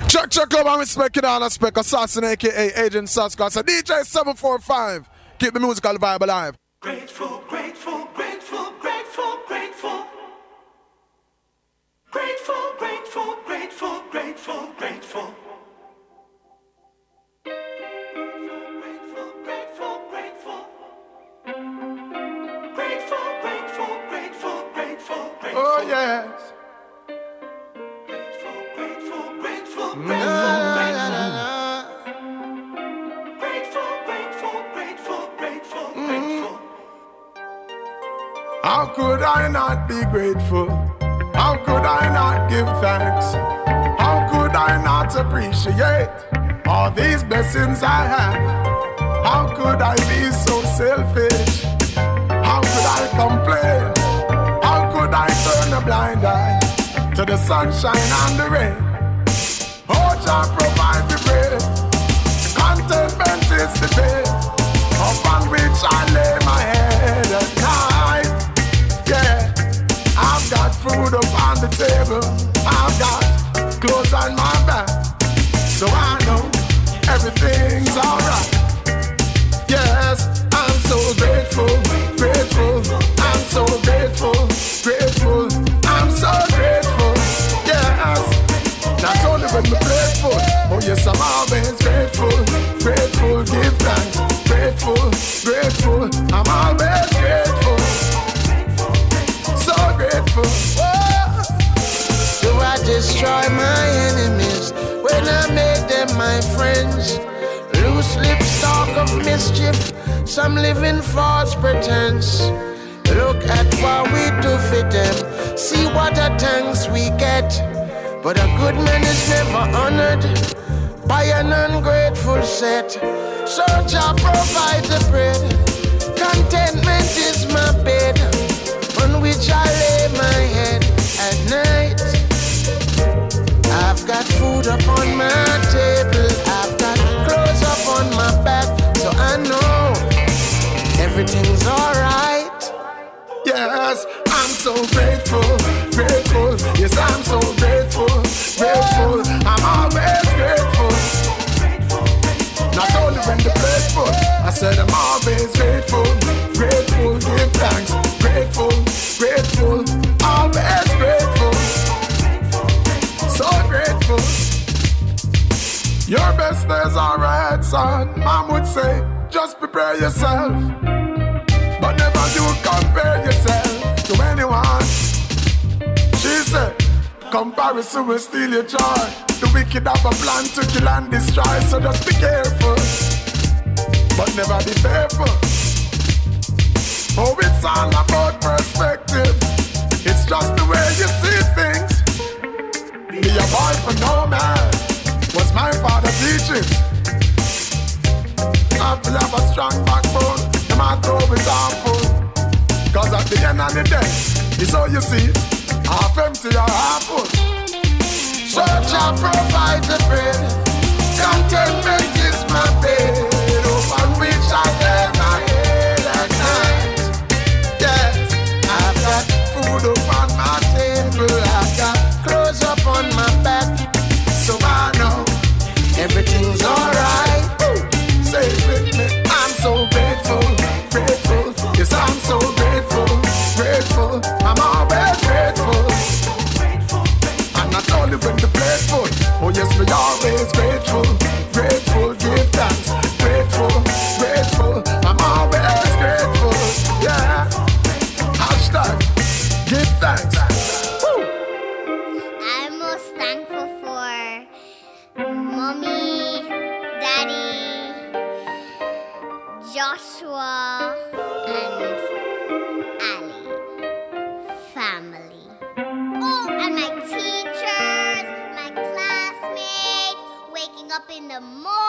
Check, check, come on, respect it all, respect Assassin, aka Agent Sasco. I said, D J seven forty-five, keep the musical vibe alive. Grateful, grateful, grateful, grateful, grateful. Grateful, grateful, grateful, grateful, grateful. Oh, yes. Grateful, grateful, grateful, grateful, grateful. Grateful, grateful, grateful, grateful, grateful. How could I not be grateful? How could I not give thanks? How could I not appreciate all these blessings I have? How could I be so selfish? How could I complain? I turn a blind eye to the sunshine and the rain. Oh, Jah provides the bread. Contentment is the bed upon which I lay my head at night. Yeah, I've got food up on the table. I've got clothes on my back, so I know everything's alright. Yes, I'm so grateful, grateful. I'm so grateful. Grateful, I'm so grateful, yes. Not only when we grateful, oh yes, I'm always grateful, grateful, give thanks, grateful, grateful, I'm always grateful, so grateful. Oh. Do I destroy my enemies when I make them my friends? Loose lips talk of mischief, some live in false pretense. Look at what we do for them, see what a thanks we get. But a good man is never honored by an ungrateful set. So Jah provides the bread, contentment is my bed, on which I lay my head at night. I've got food upon my table, I've got clothes upon my back, so I know everything's alright. Yes, I'm so grateful, grateful. Yes, I'm so grateful, grateful. I'm always grateful. Not only when the grateful, I said I'm always grateful, grateful. Give thanks, grateful, grateful. Always grateful, so grateful. Your best days are ahead, son. Mom would say, just prepare yourself. But never do compare yourself to anyone. She said, comparison will steal your joy. The wicked have a plan to kill and destroy, so just be careful. But never be fearful. Oh, it's all about perspective. It's just the way you see things. Be a boy for no man, was my father teaching. I will have a strong backbone. My throat is awful, cause at the end of the day, it's all you see, half empty or half full. So Jah provides the bread, contentment is my bed, upon which I lay my head at night. Yes, I've got food upon my table, I've got clothes upon my back, so I know everything's alright. Say it with me, I'm so grateful. Yes, I'm so grateful, grateful, I'm always grateful. And not only when the grateful, oh yes, we always grateful, grateful, give thanks, more.